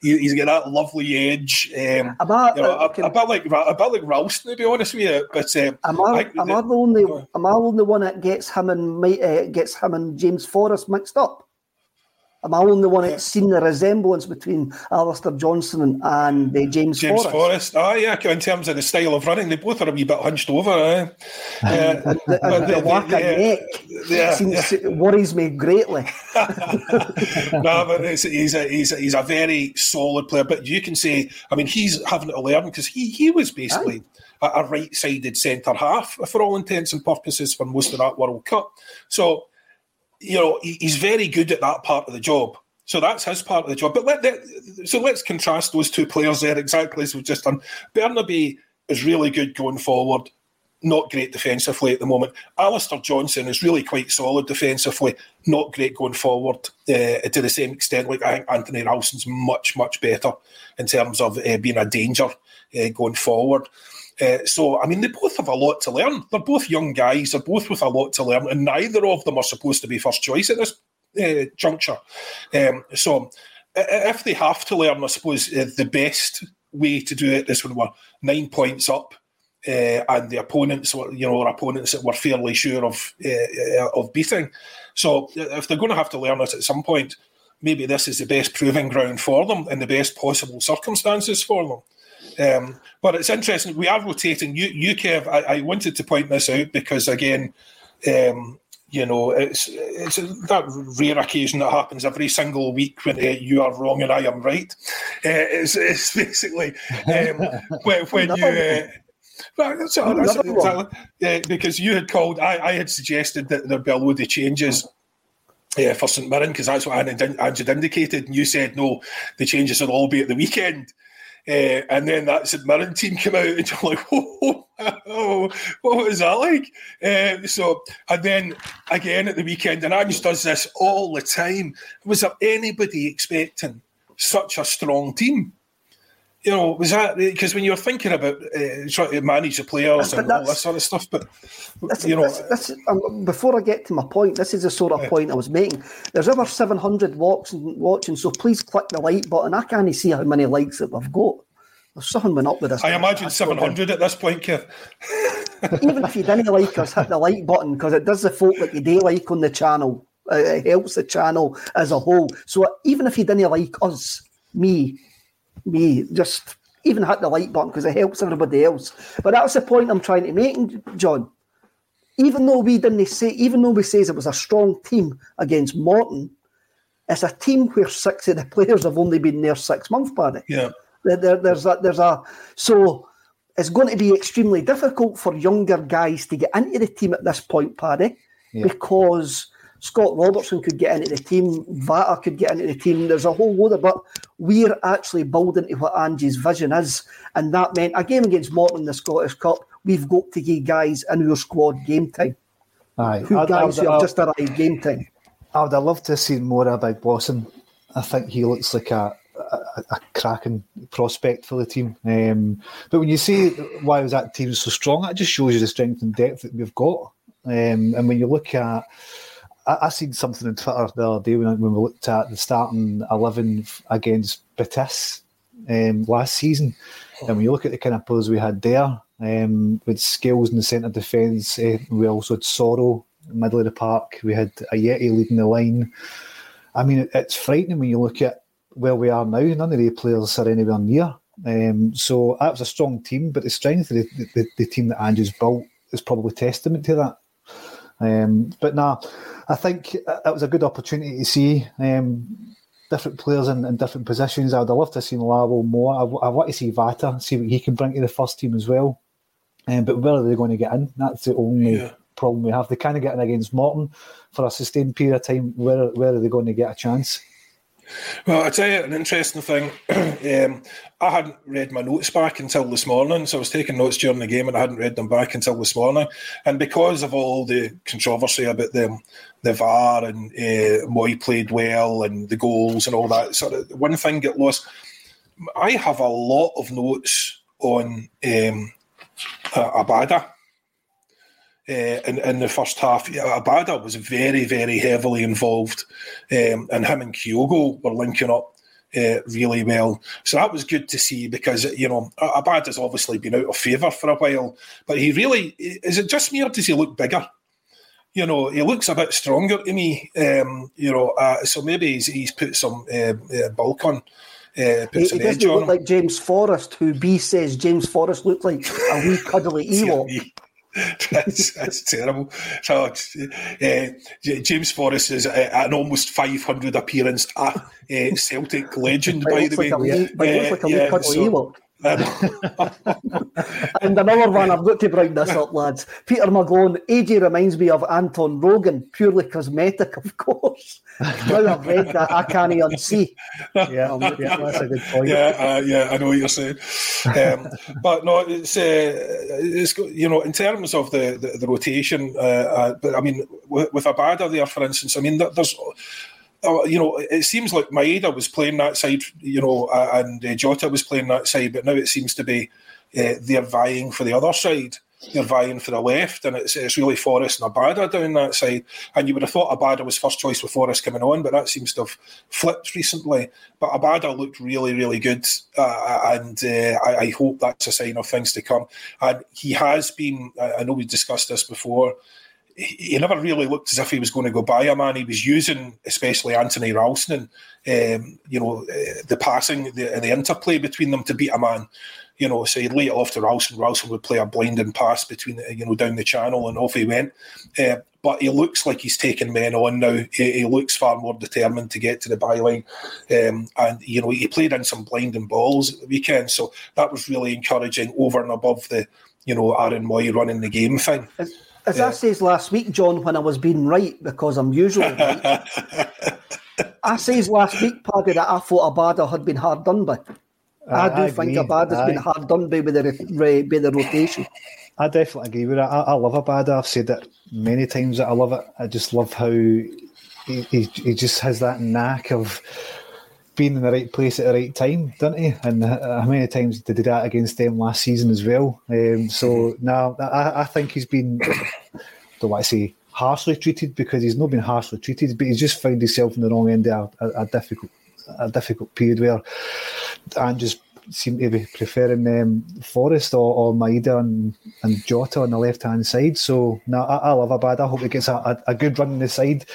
he's got that lovely edge. A bit like Ralston, to be honest with you. But am I the only one that gets him and James Forrest mixed up? Am I the only one that's seen the resemblance between Alistair Johnston and James Forrest? James Forrest, in terms of the style of running, they both are a wee bit hunched over. The lack of neck worries me greatly. No, but he's a very solid player. But you can say, he's having to learn because he was basically... a right-sided centre-half, for all intents and purposes, for most of that World Cup. So... he's very good at that part of the job. So that's his part of the job. But let's contrast those two players there exactly as we've just done. Bernabei is really good going forward, not great defensively at the moment. Alistair Johnston is really quite solid defensively, not great going forward to the same extent. Like I think Anthony Ralston's much, much better in terms of being a danger going forward. So, they both have a lot to learn. They're both young guys. They're both with a lot to learn, and neither of them are supposed to be first choice at this juncture. So, if they have to learn, I suppose the best way to do it is when we're 9 points up, and the opponents were, opponents that we're fairly sure of beating. So, if they're going to have to learn this at some point, maybe this is the best proving ground for them and the best possible circumstances for them. But it's interesting, we are rotating. You Kev, I wanted to point this out because, again, it's that rare occasion that happens every single week when you are wrong and I am right. It's basically when you... because you had called, I had suggested that there be a load of changes for St Mirren because that's what Ange had indicated, and you said, no, the changes will all be at the weekend. And then that St Mirren team came out and you're like, oh, what was that like? And then again at the weekend, and Ange does this all the time, was there anybody expecting such a strong team? Was that because when you're thinking about trying to manage the players and all that sort of stuff? But before I get to my point, this is the sort of point I was making. There's over 700 watching, so please click the like button. I can't see how many likes that we've got. There's something went up with this. I imagine 700 at this point, Kev. Even if you didn't like us, hit the like button because it does the folk that you do like on the channel. It helps the channel as a whole. So even if you didn't like us, me, just even hit the like button because it helps everybody else. But that's the point I'm trying to make, John. Even though we says it was a strong team against Morton, it's a team where 6 of the players have only been there 6 months, Paddy. Yeah, so it's going to be extremely difficult for younger guys to get into the team at this point, Paddy, because Scott Robertson could get into the team. Vata could get into the team. There's a whole load of, but we're actually building to what Ange's vision is. And that meant a game against Morton in the Scottish Cup, we've got to give guys in our squad game time. Aye. Who have just arrived game time. I would have loved to have seen more about Blossom. I think he looks like a cracking prospect for the team. But when you say why was that team so strong, that just shows you the strength and depth that we've got. And when you look at... I seen something on Twitter the other day when we looked at the starting 11 against Betis last season. And when you look at the kind of players we had there, with skills in the centre defence, we also had Sorrow in the middle of the park. We had Ayeti leading the line. It's frightening when you look at where we are now, none of the players are anywhere near. So that was a strong team, but the strength of the team that Ange's built is probably testament to that. But nah, I think that was a good opportunity to see different players in different positions. I would have loved to have seen Lavo more. I want to see Vata, see what he can bring to the first team as well. But where are they going to get in? That's the only problem we have. They kind of get in against Morton for a sustained period of time. Where are they going to get a chance? Well, I tell you an interesting thing. I hadn't read my notes back until this morning, so I was taking notes during the game and I hadn't read them back until this morning. And because of all the controversy about the VAR and Mooy played well and the goals and all that, sort of one thing got lost. I have a lot of notes on Abada. In the first half, Abada was very, very heavily involved, and him and Kyogo were linking up really well. So that was good to see because, you know, Abada's obviously been out of favour for a while, but he really, is it just me or does he look bigger? You know, he looks a bit stronger to me, so maybe he's put some bulk on. He doesn't look like James Forrest, who B says James Forrest looked like a wee cuddly Ewok. That's terrible. So, James Forrest is an almost 500 appearance Celtic legend, by the way. And another one, I've got to bring this up, lads. Peter McGlone, AJ reminds me of Anton Rogan, purely cosmetic, of course. Now I've read that, I can't unsee. Yeah, that's a good point. Yeah, I know what you're saying. But no, it's you know, in terms of the rotation, I mean, with Abada there, for instance, I mean, there's... you know, it seems like Maeda was playing that side, you know, and Jota was playing that side, but now it seems to be they're vying for the other side. They're vying for the left, and it's really Forrest and Abada down that side. And you would have thought Abada was first choice with Forrest coming on, but that seems to have flipped recently. But Abada looked really, really good, and I hope that's a sign of things to come. And he has been, I know we discussed this before, he never really looked as if he was going to go by a man. He was using, especially Anthony Ralston, the passing and the interplay between them to beat a man. You know, so he'd lay it off to Ralston. Ralston would play a blinding pass between, down the channel, and off he went. But he looks like he's taking men on now. He looks far more determined to get to the byline. And he played in some blinding balls at the weekend. So that was really encouraging over and above the, Aaron Mooy running the game thing. As I says last week, John, when I was being right, because I'm usually right, I says last week, Paddy, that I thought Abada had been hard done by. I think Abada's been hard done by with the rotation. I definitely agree with that. I love Abada. I've said that many times that I love it. I just love how he just has that knack of being in the right place at the right time, doesn't he? And how many times did he do that against them last season as well? I think he's been, I don't want to say harshly treated, because he's not been harshly treated, but he's just found himself in the wrong end of a difficult period where Ange just seemed to be preferring Forrest or Maeda and Jota on the left-hand side. So, I love Abada. I hope he gets a good run on the side.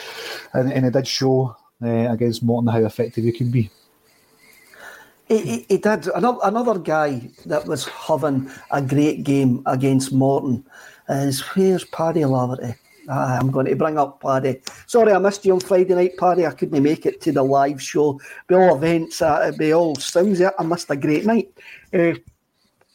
And it did show... against Morton how effective he can be. He did. Another guy that was having a great game against Morton is, where's Paddy Laverty? I'm going to bring up Paddy. Sorry, I missed you on Friday night, Paddy. I couldn't make it to the live show. By all events, by all sounds, I missed a great night. Paddy,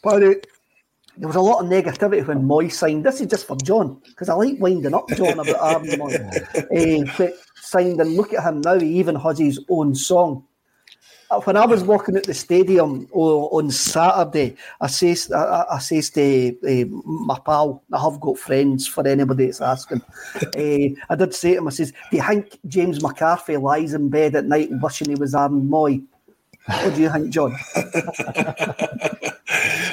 there was a lot of negativity when Mooy signed. This is just for John, because I like winding up John about Aaron Mooy. But signed, and look at him now, he even has his own song. When I was walking at the stadium on Saturday, I says to my pal, I have got friends for anybody that's asking, I did say to him, I says, do you think James McCarthy lies in bed at night wishing he was Aaron Mooy? What do you think, John?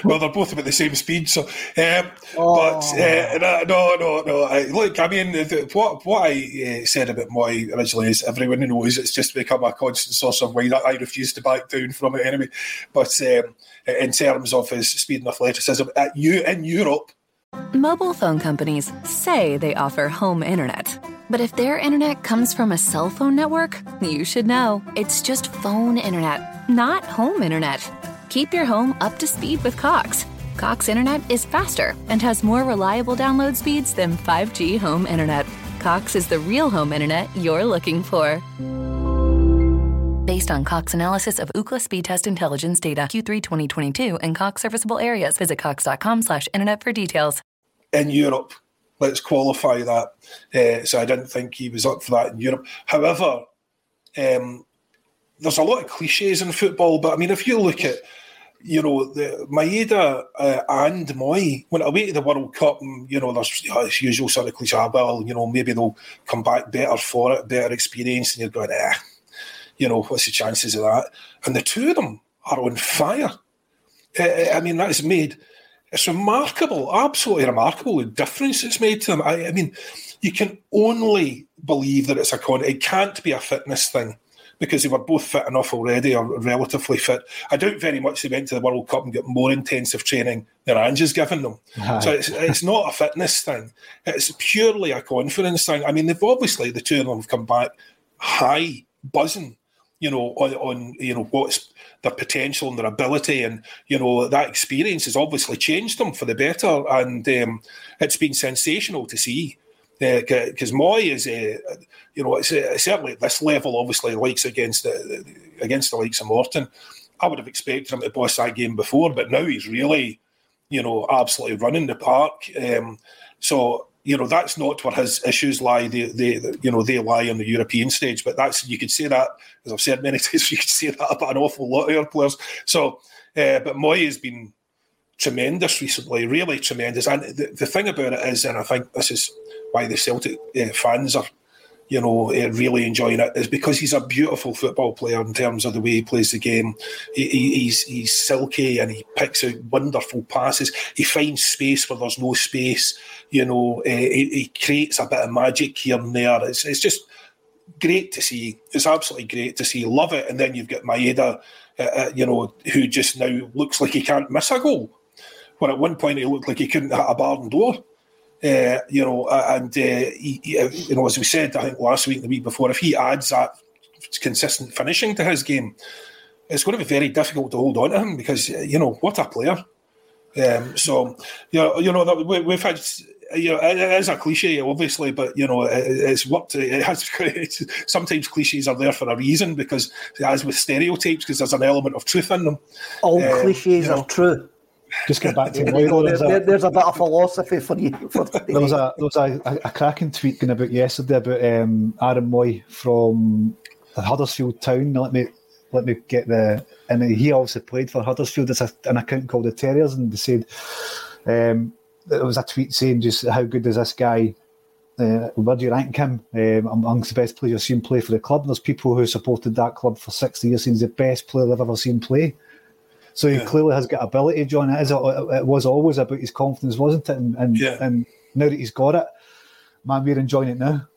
Well, they're both about the same speed, so. But no. Look, I mean, what I said about Mooy originally is everyone knows it's just become a constant source of wine. I refuse to back down from it anyway. But in terms of his speed and athleticism, in Europe, mobile phone companies say they offer home internet. But if their internet comes from a cell phone network, you should know. It's just phone internet, not home internet. Keep your home up to speed with Cox. Cox internet is faster and has more reliable download speeds than 5G home internet. Cox is the real home internet you're looking for. Based on Cox analysis of Ookla speed test intelligence data, Q3 2022, and Cox serviceable areas. Visit cox.com/internet for details. In Europe, let's qualify that. So I didn't think he was up for that in Europe. However, there's a lot of cliches in football, but I mean, if you look at, you know, the Maeda and Mooy went away to the World Cup, and, you know, there's this usual sort of cliche, well, you know, maybe they'll come back better for it, better experience, and you're going, you know, what's the chances of that? And the two of them are on fire. I mean, that is made... It's remarkable, absolutely remarkable, the difference it's made to them. I mean, you can only believe that it's a it can't be a fitness thing, because they were both fit enough already, or relatively fit. I doubt very much they went to the World Cup and got more intensive training than Ange has given them. Hi. So it's not a fitness thing. It's purely a confidence thing. I mean, they've obviously, the two of them have come back high, buzzing, you know, on you know, what's their potential and their ability, and, you know, that experience has obviously changed them for the better, and it's been sensational to see, because Mooy is, you know, it's certainly at this level, obviously, likes against the likes of Morton. I would have expected him to boss that game before, but now he's really, you know, absolutely running the park. So, you know, that's not where his issues lie. They lie on the European stage. But that's, you could say that, as I've said many times, you could say that about an awful lot of our players. So, but Mooy has been tremendous recently, really tremendous. And the thing about it is, and I think this is why the Celtic fans are, you know, really enjoying it, is because he's a beautiful football player in terms of the way he plays the game. He's silky, and he picks out wonderful passes. He finds space where there's no space. You know, he creates a bit of magic here and there. It's just great to see. It's absolutely great to see. Love it. And then you've got Maeda, you know, who just now looks like he can't miss a goal, when at one point he looked like he couldn't hit a barn door. You know, and you know, as we said, I think last week and the week before, if he adds that consistent finishing to his game, it's going to be very difficult to hold on to him, because, you know, what a player. So, you know that we've had, you know, it is a cliche, obviously, but, you know, it's worked. It has, sometimes cliches are there for a reason, because, as with stereotypes, because there's an element of truth in them. All cliches are true. Just go back to there's a bit of philosophy for you. There was a cracking tweet going about yesterday about Aaron Mooy from Huddersfield Town. Now, let me get the. And he also played for Huddersfield. There's an account called The Terriers, and they said there was a tweet saying just how good is this guy. Where do you rank him amongst the best players you've seen play for the club? And there's people who supported that club for 60 years, saying he's the best player I've ever seen play. So he clearly has got ability, John. It was always about his confidence, wasn't it? And now that he's got it, man, we're enjoying it now.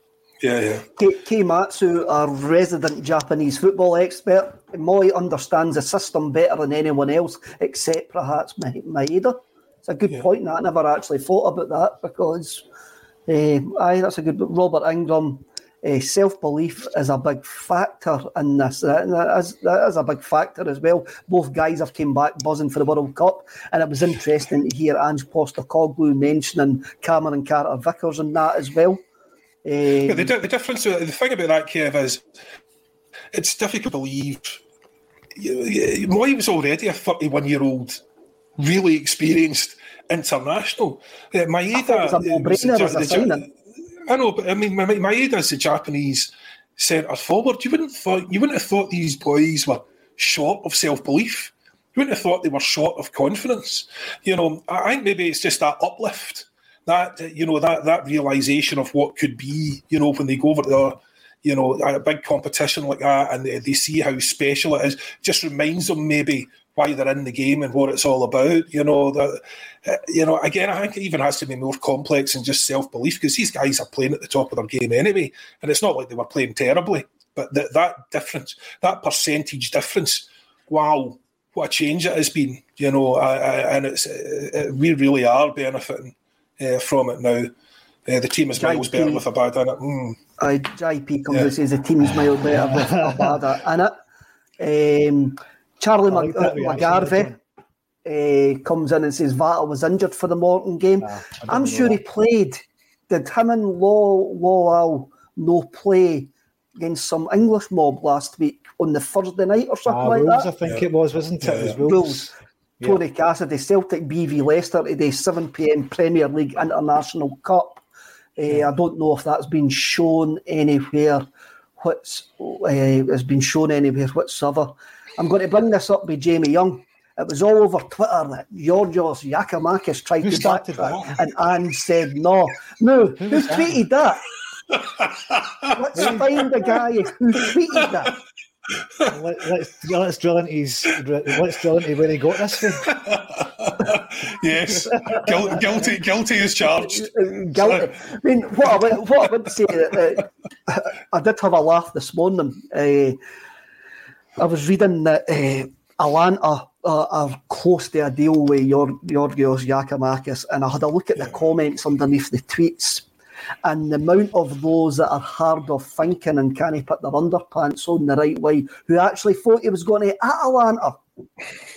Yeah. K-Matsu, our resident Japanese football expert, Mooy understands the system better than anyone else, except perhaps Maeda. It's a good point, and I never actually thought about that, because that's a good. Robert Ingram. Self-belief is a big factor in this. That is a big factor as well. Both guys have came back buzzing for the World Cup, and it was interesting to hear Ange Postecoglou mentioning Cameron Carter Vickers and that as well. The difference, the thing about that, Kev, is it's difficult to believe. Mooy was already a 31-year-old, really experienced international. Maeda was a no-brainer as a signing. I know, but I mean, Maeda's the Japanese centre forward. You wouldn't have thought these boys were short of self belief. You wouldn't have thought they were short of confidence. You know, I think maybe it's just that uplift, that, you know, that realisation of what could be. You know, when they go over there, you know, a big competition like that, and they see how special it is, just reminds them maybe why they're in the game and what it's all about. You know, again, I think it even has to be more complex than just self-belief, because these guys are playing at the top of their game anyway, and it's not like they were playing terribly. But that difference, that percentage difference, wow, what a change it has been, you know, and we really are benefiting from it now. The team is miles better with Abada in it. JP comes and says the team is miles better with Abada in it. Charlie McGarvey comes in and says Vata was injured for the Morton game. I'm sure he played. Did him and Lawal no play against some English mob last week on the Thursday night or something like Wolves, that? I think it was, wasn't it? It was Wolves. Tony Cassidy, Celtic BV Leicester today, 7 p.m, Premier League International Cup. I don't know if that's been shown anywhere whatsoever. I'm going to bring this up by Jamie Young. It was all over Twitter that Georgios Giakoumakis tried to backtrack and Anne said no. No, who tweeted that? Let's find a guy who tweeted that. Let's drill into where he got this thing. Yes, guilty is charged. Guilty. I mean, what I would say, I did have a laugh this morning. I was reading that Atlanta are close to a deal with Georgios Giakoumakis, and I had a look at the comments underneath the tweets. And the amount of those that are hard of thinking and can't put their underpants on the right way, who actually thought he was going to Atalanta,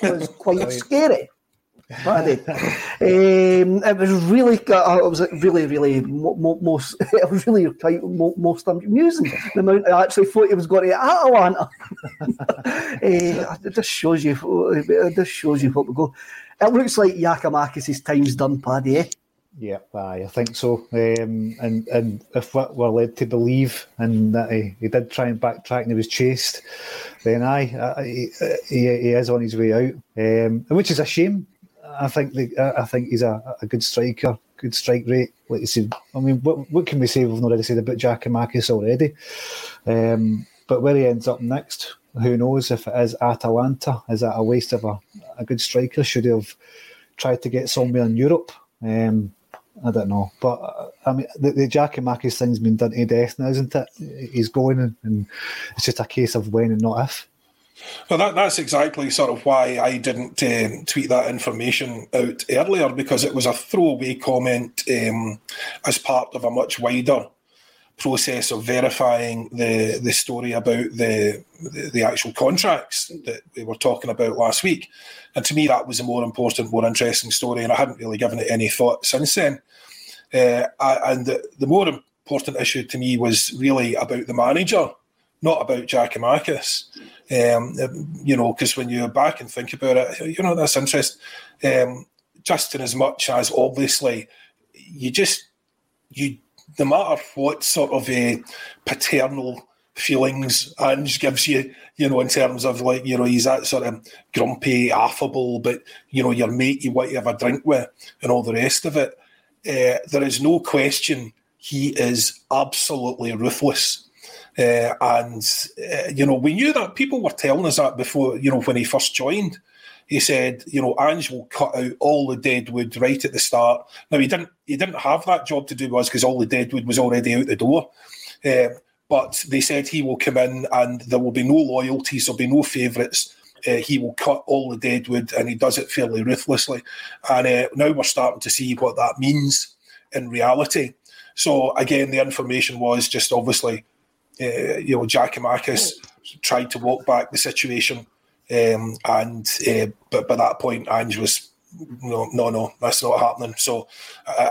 was quite scary. It was really, most amusing. The amount I actually thought he was going to Atalanta. It just shows you what we go. It looks like Giakoumakis' time's done, Paddy. Eh? Yeah, I think so. And if what we're led to believe, and that he did try and backtrack and he was chased, then he is on his way out, which is a shame. I think he's a good striker, good strike rate. Like you said, I mean, what can we say? We've already said about Giakoumakis already. But where he ends up next, who knows? If it is Atalanta, is that a waste of a good striker? Should he have tried to get somewhere in Europe? I don't know, but I mean, the Giakoumakis thing's been done to death now, isn't it? He's going, and it's just a case of when and not if. Well, that's exactly sort of why I didn't tweet that information out earlier, because it was a throwaway comment as part of a much wider process of verifying the story about the actual contracts that we were talking about last week. And to me, that was a more important, more interesting story, and I hadn't really given it any thought since then. And the more important issue to me was really about the manager, not about Giakoumakis. Because when you go back and think about it, that's interesting. Just in as much as, obviously, no matter what sort of paternal feelings Ange gives you, in terms of he's that sort of grumpy, affable, but your mate you want to have a drink with and all the rest of it. There is no question he is absolutely ruthless. We knew that. People were telling us that before, when he first joined. He said, Ange will cut out all the dead wood right at the start. Now, he didn't have that job to do with us because all the dead wood was already out the door. But they said he will come in and there will be no loyalties, there'll be no favourites. He will cut all the dead wood, and he does it fairly ruthlessly. And now we're starting to see what that means in reality. So, again, the information was just obviously, Giakoumakis tried to walk back the situation. But by that point, Ange was no, that's not happening. So,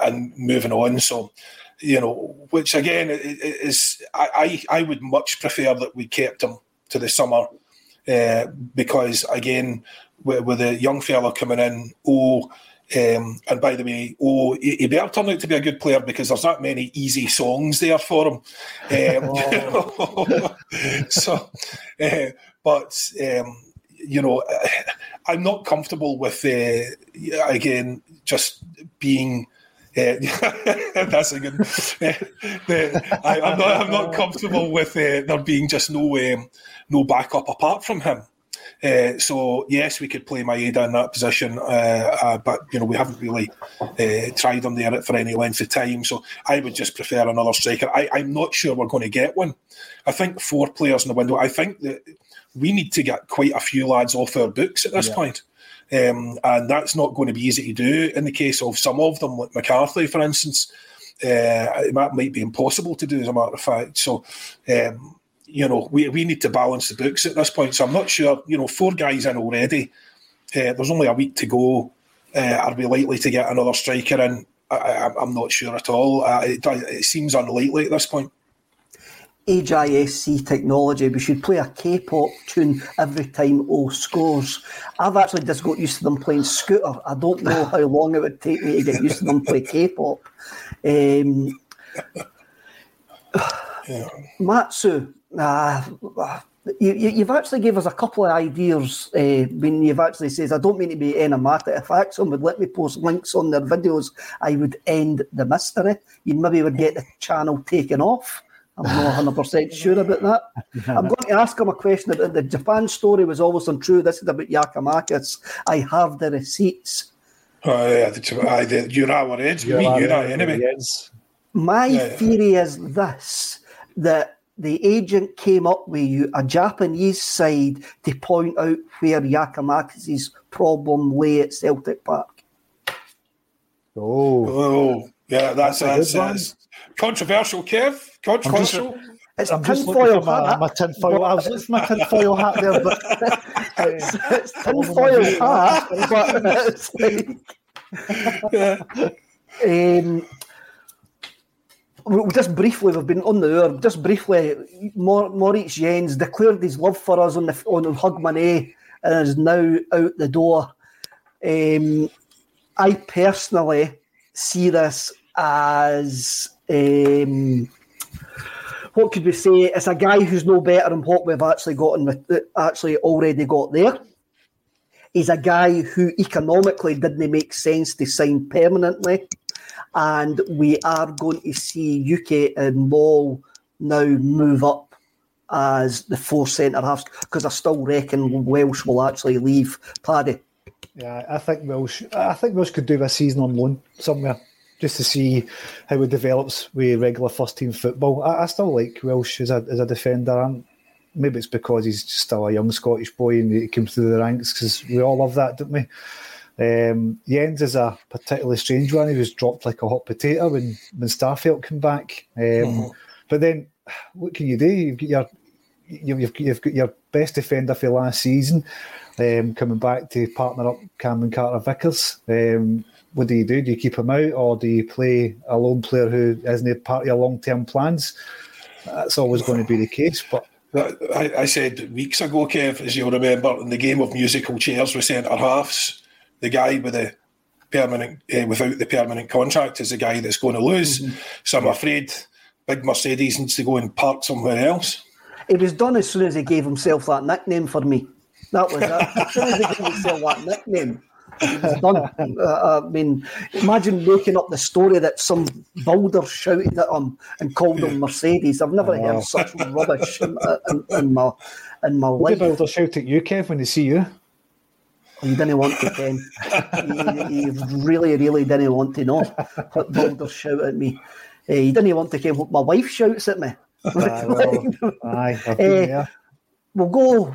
and moving on. So, which again is, I would much prefer that we kept him to the summer, because again, with the young fella coming in, and by the way, he better turn out to be a good player, because there's not many easy songs there for him. I'm not comfortable with, again, just being... that's a good... I'm not comfortable with there being just no backup apart from him. So, yes, we could play Maeda in that position, but, we haven't really tried him there for any length of time. So I would just prefer another striker. I'm not sure we're going to get one. I think 4 players in the window. I think that we need to get quite a few lads off our books at this point. And that's not going to be easy to do in the case of some of them, like McCarthy, for instance. That might be impossible to do, as a matter of fact. So, we need to balance the books at this point. So I'm not sure, 4 guys in already. There's only a week to go. Are we likely to get another striker in? I'm not sure at all. It seems unlikely at this point. AJSC technology, we should play a K-pop tune every time O scores. I've actually just got used to them playing Scooter. I don't know how long it would take me to get used to them play K-pop. Matsu, you've actually gave us a couple of ideas when you've actually says, I don't mean to be enigmatic. If Axon would let me post links on their videos, I would end the mystery. You maybe would get the channel taken off. I'm not 100% sure about that. I'm going to ask him a question about the Japan story was always untrue. This is about Giakoumakis. I have the receipts. Oh, yeah, you're our heads. You're our enemy. My theory is this, that the agent came up with you, a Japanese side, to point out where Giakoumakis' problem lay at Celtic Park. Oh. Yeah, that's controversial, Kev. Controversial. It's I'm just looking for my tinfoil. I was looking for my tinfoil hat there, but it's tinfoil hat. But it's like, we've been on the air. Just briefly, Moritz Jens declared his love for us on Hugman A, and is now out the door. I personally see this as what could we say? It's a guy who's no better than what we've actually already got there. He's a guy who economically didn't make sense to sign permanently, and we are going to see Yuki and Moll now move up as the 4 centre halves, because I still reckon Welsh will actually leave. Paddy. Yeah, I think Welsh could do this season on loan somewhere, just to see how it develops with regular first-team football. I still like Welsh as a defender. Maybe it's because he's still a young Scottish boy and he came through the ranks, because we all love that, don't we? Jens is a particularly strange one. He was dropped like a hot potato when Starfelt came back. But then, what can you do? You've got your best defender for last season coming back to partner up Cameron Carter Vickers. What do you do? Do you keep him out, or do you play a lone player who isn't part of your long-term plans? That's always going to be the case. But I said weeks ago, Kev, as you'll remember, in the game of musical chairs with centre halves, the guy with the permanent without the permanent contract is the guy that's going to lose. Mm-hmm. So I'm afraid Big Mercedes needs to go and park somewhere else. It was done as soon as he gave himself that nickname for me. That was it. As soon as he gave himself that nickname. I mean, imagine making up the story that some builder shouted at him and called him Mercedes. I've never heard such rubbish in my life. The builder shout at you, Kev, when they see you? Oh, you didn't want to, Ken. You really, really didn't want to know what builder shout at me. You didn't want to, Ken. My wife shouts at me. We'll go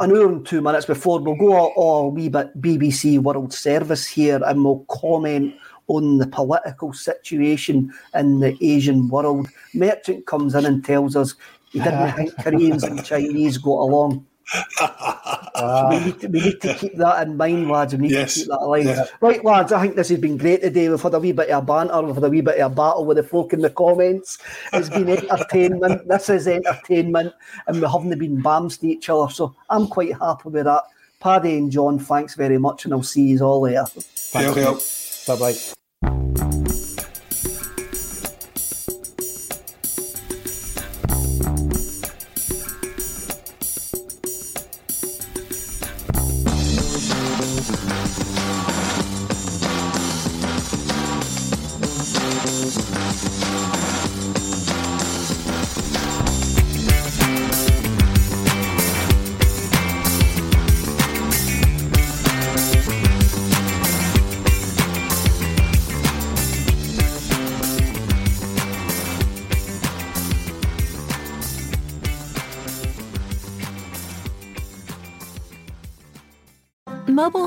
an hour and 2 minutes before we'll go a wee bit BBC World Service here, and we'll comment on the political situation in the Asian world. Merchant comes in and tells us he didn't think Koreans and Chinese got along. We need to keep that in mind, lads. We need to keep that alive. Yeah. Right, lads, I think this has been great today. We've had a wee bit of a banter, we've had a wee bit of a battle with the folk in the comments. It's been entertainment. This is entertainment, and we haven't been bams to each other, so I'm quite happy with that. Paddy and John, thanks very much, and I'll see you all later. Thanks. Bye-bye. Mobile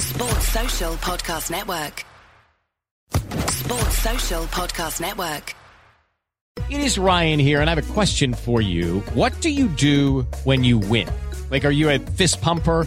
Sports Social Podcast Network. Sports Social Podcast Network. It is Ryan here, and I have a question for you. What do you do when you win? Like, are you a fist pumper?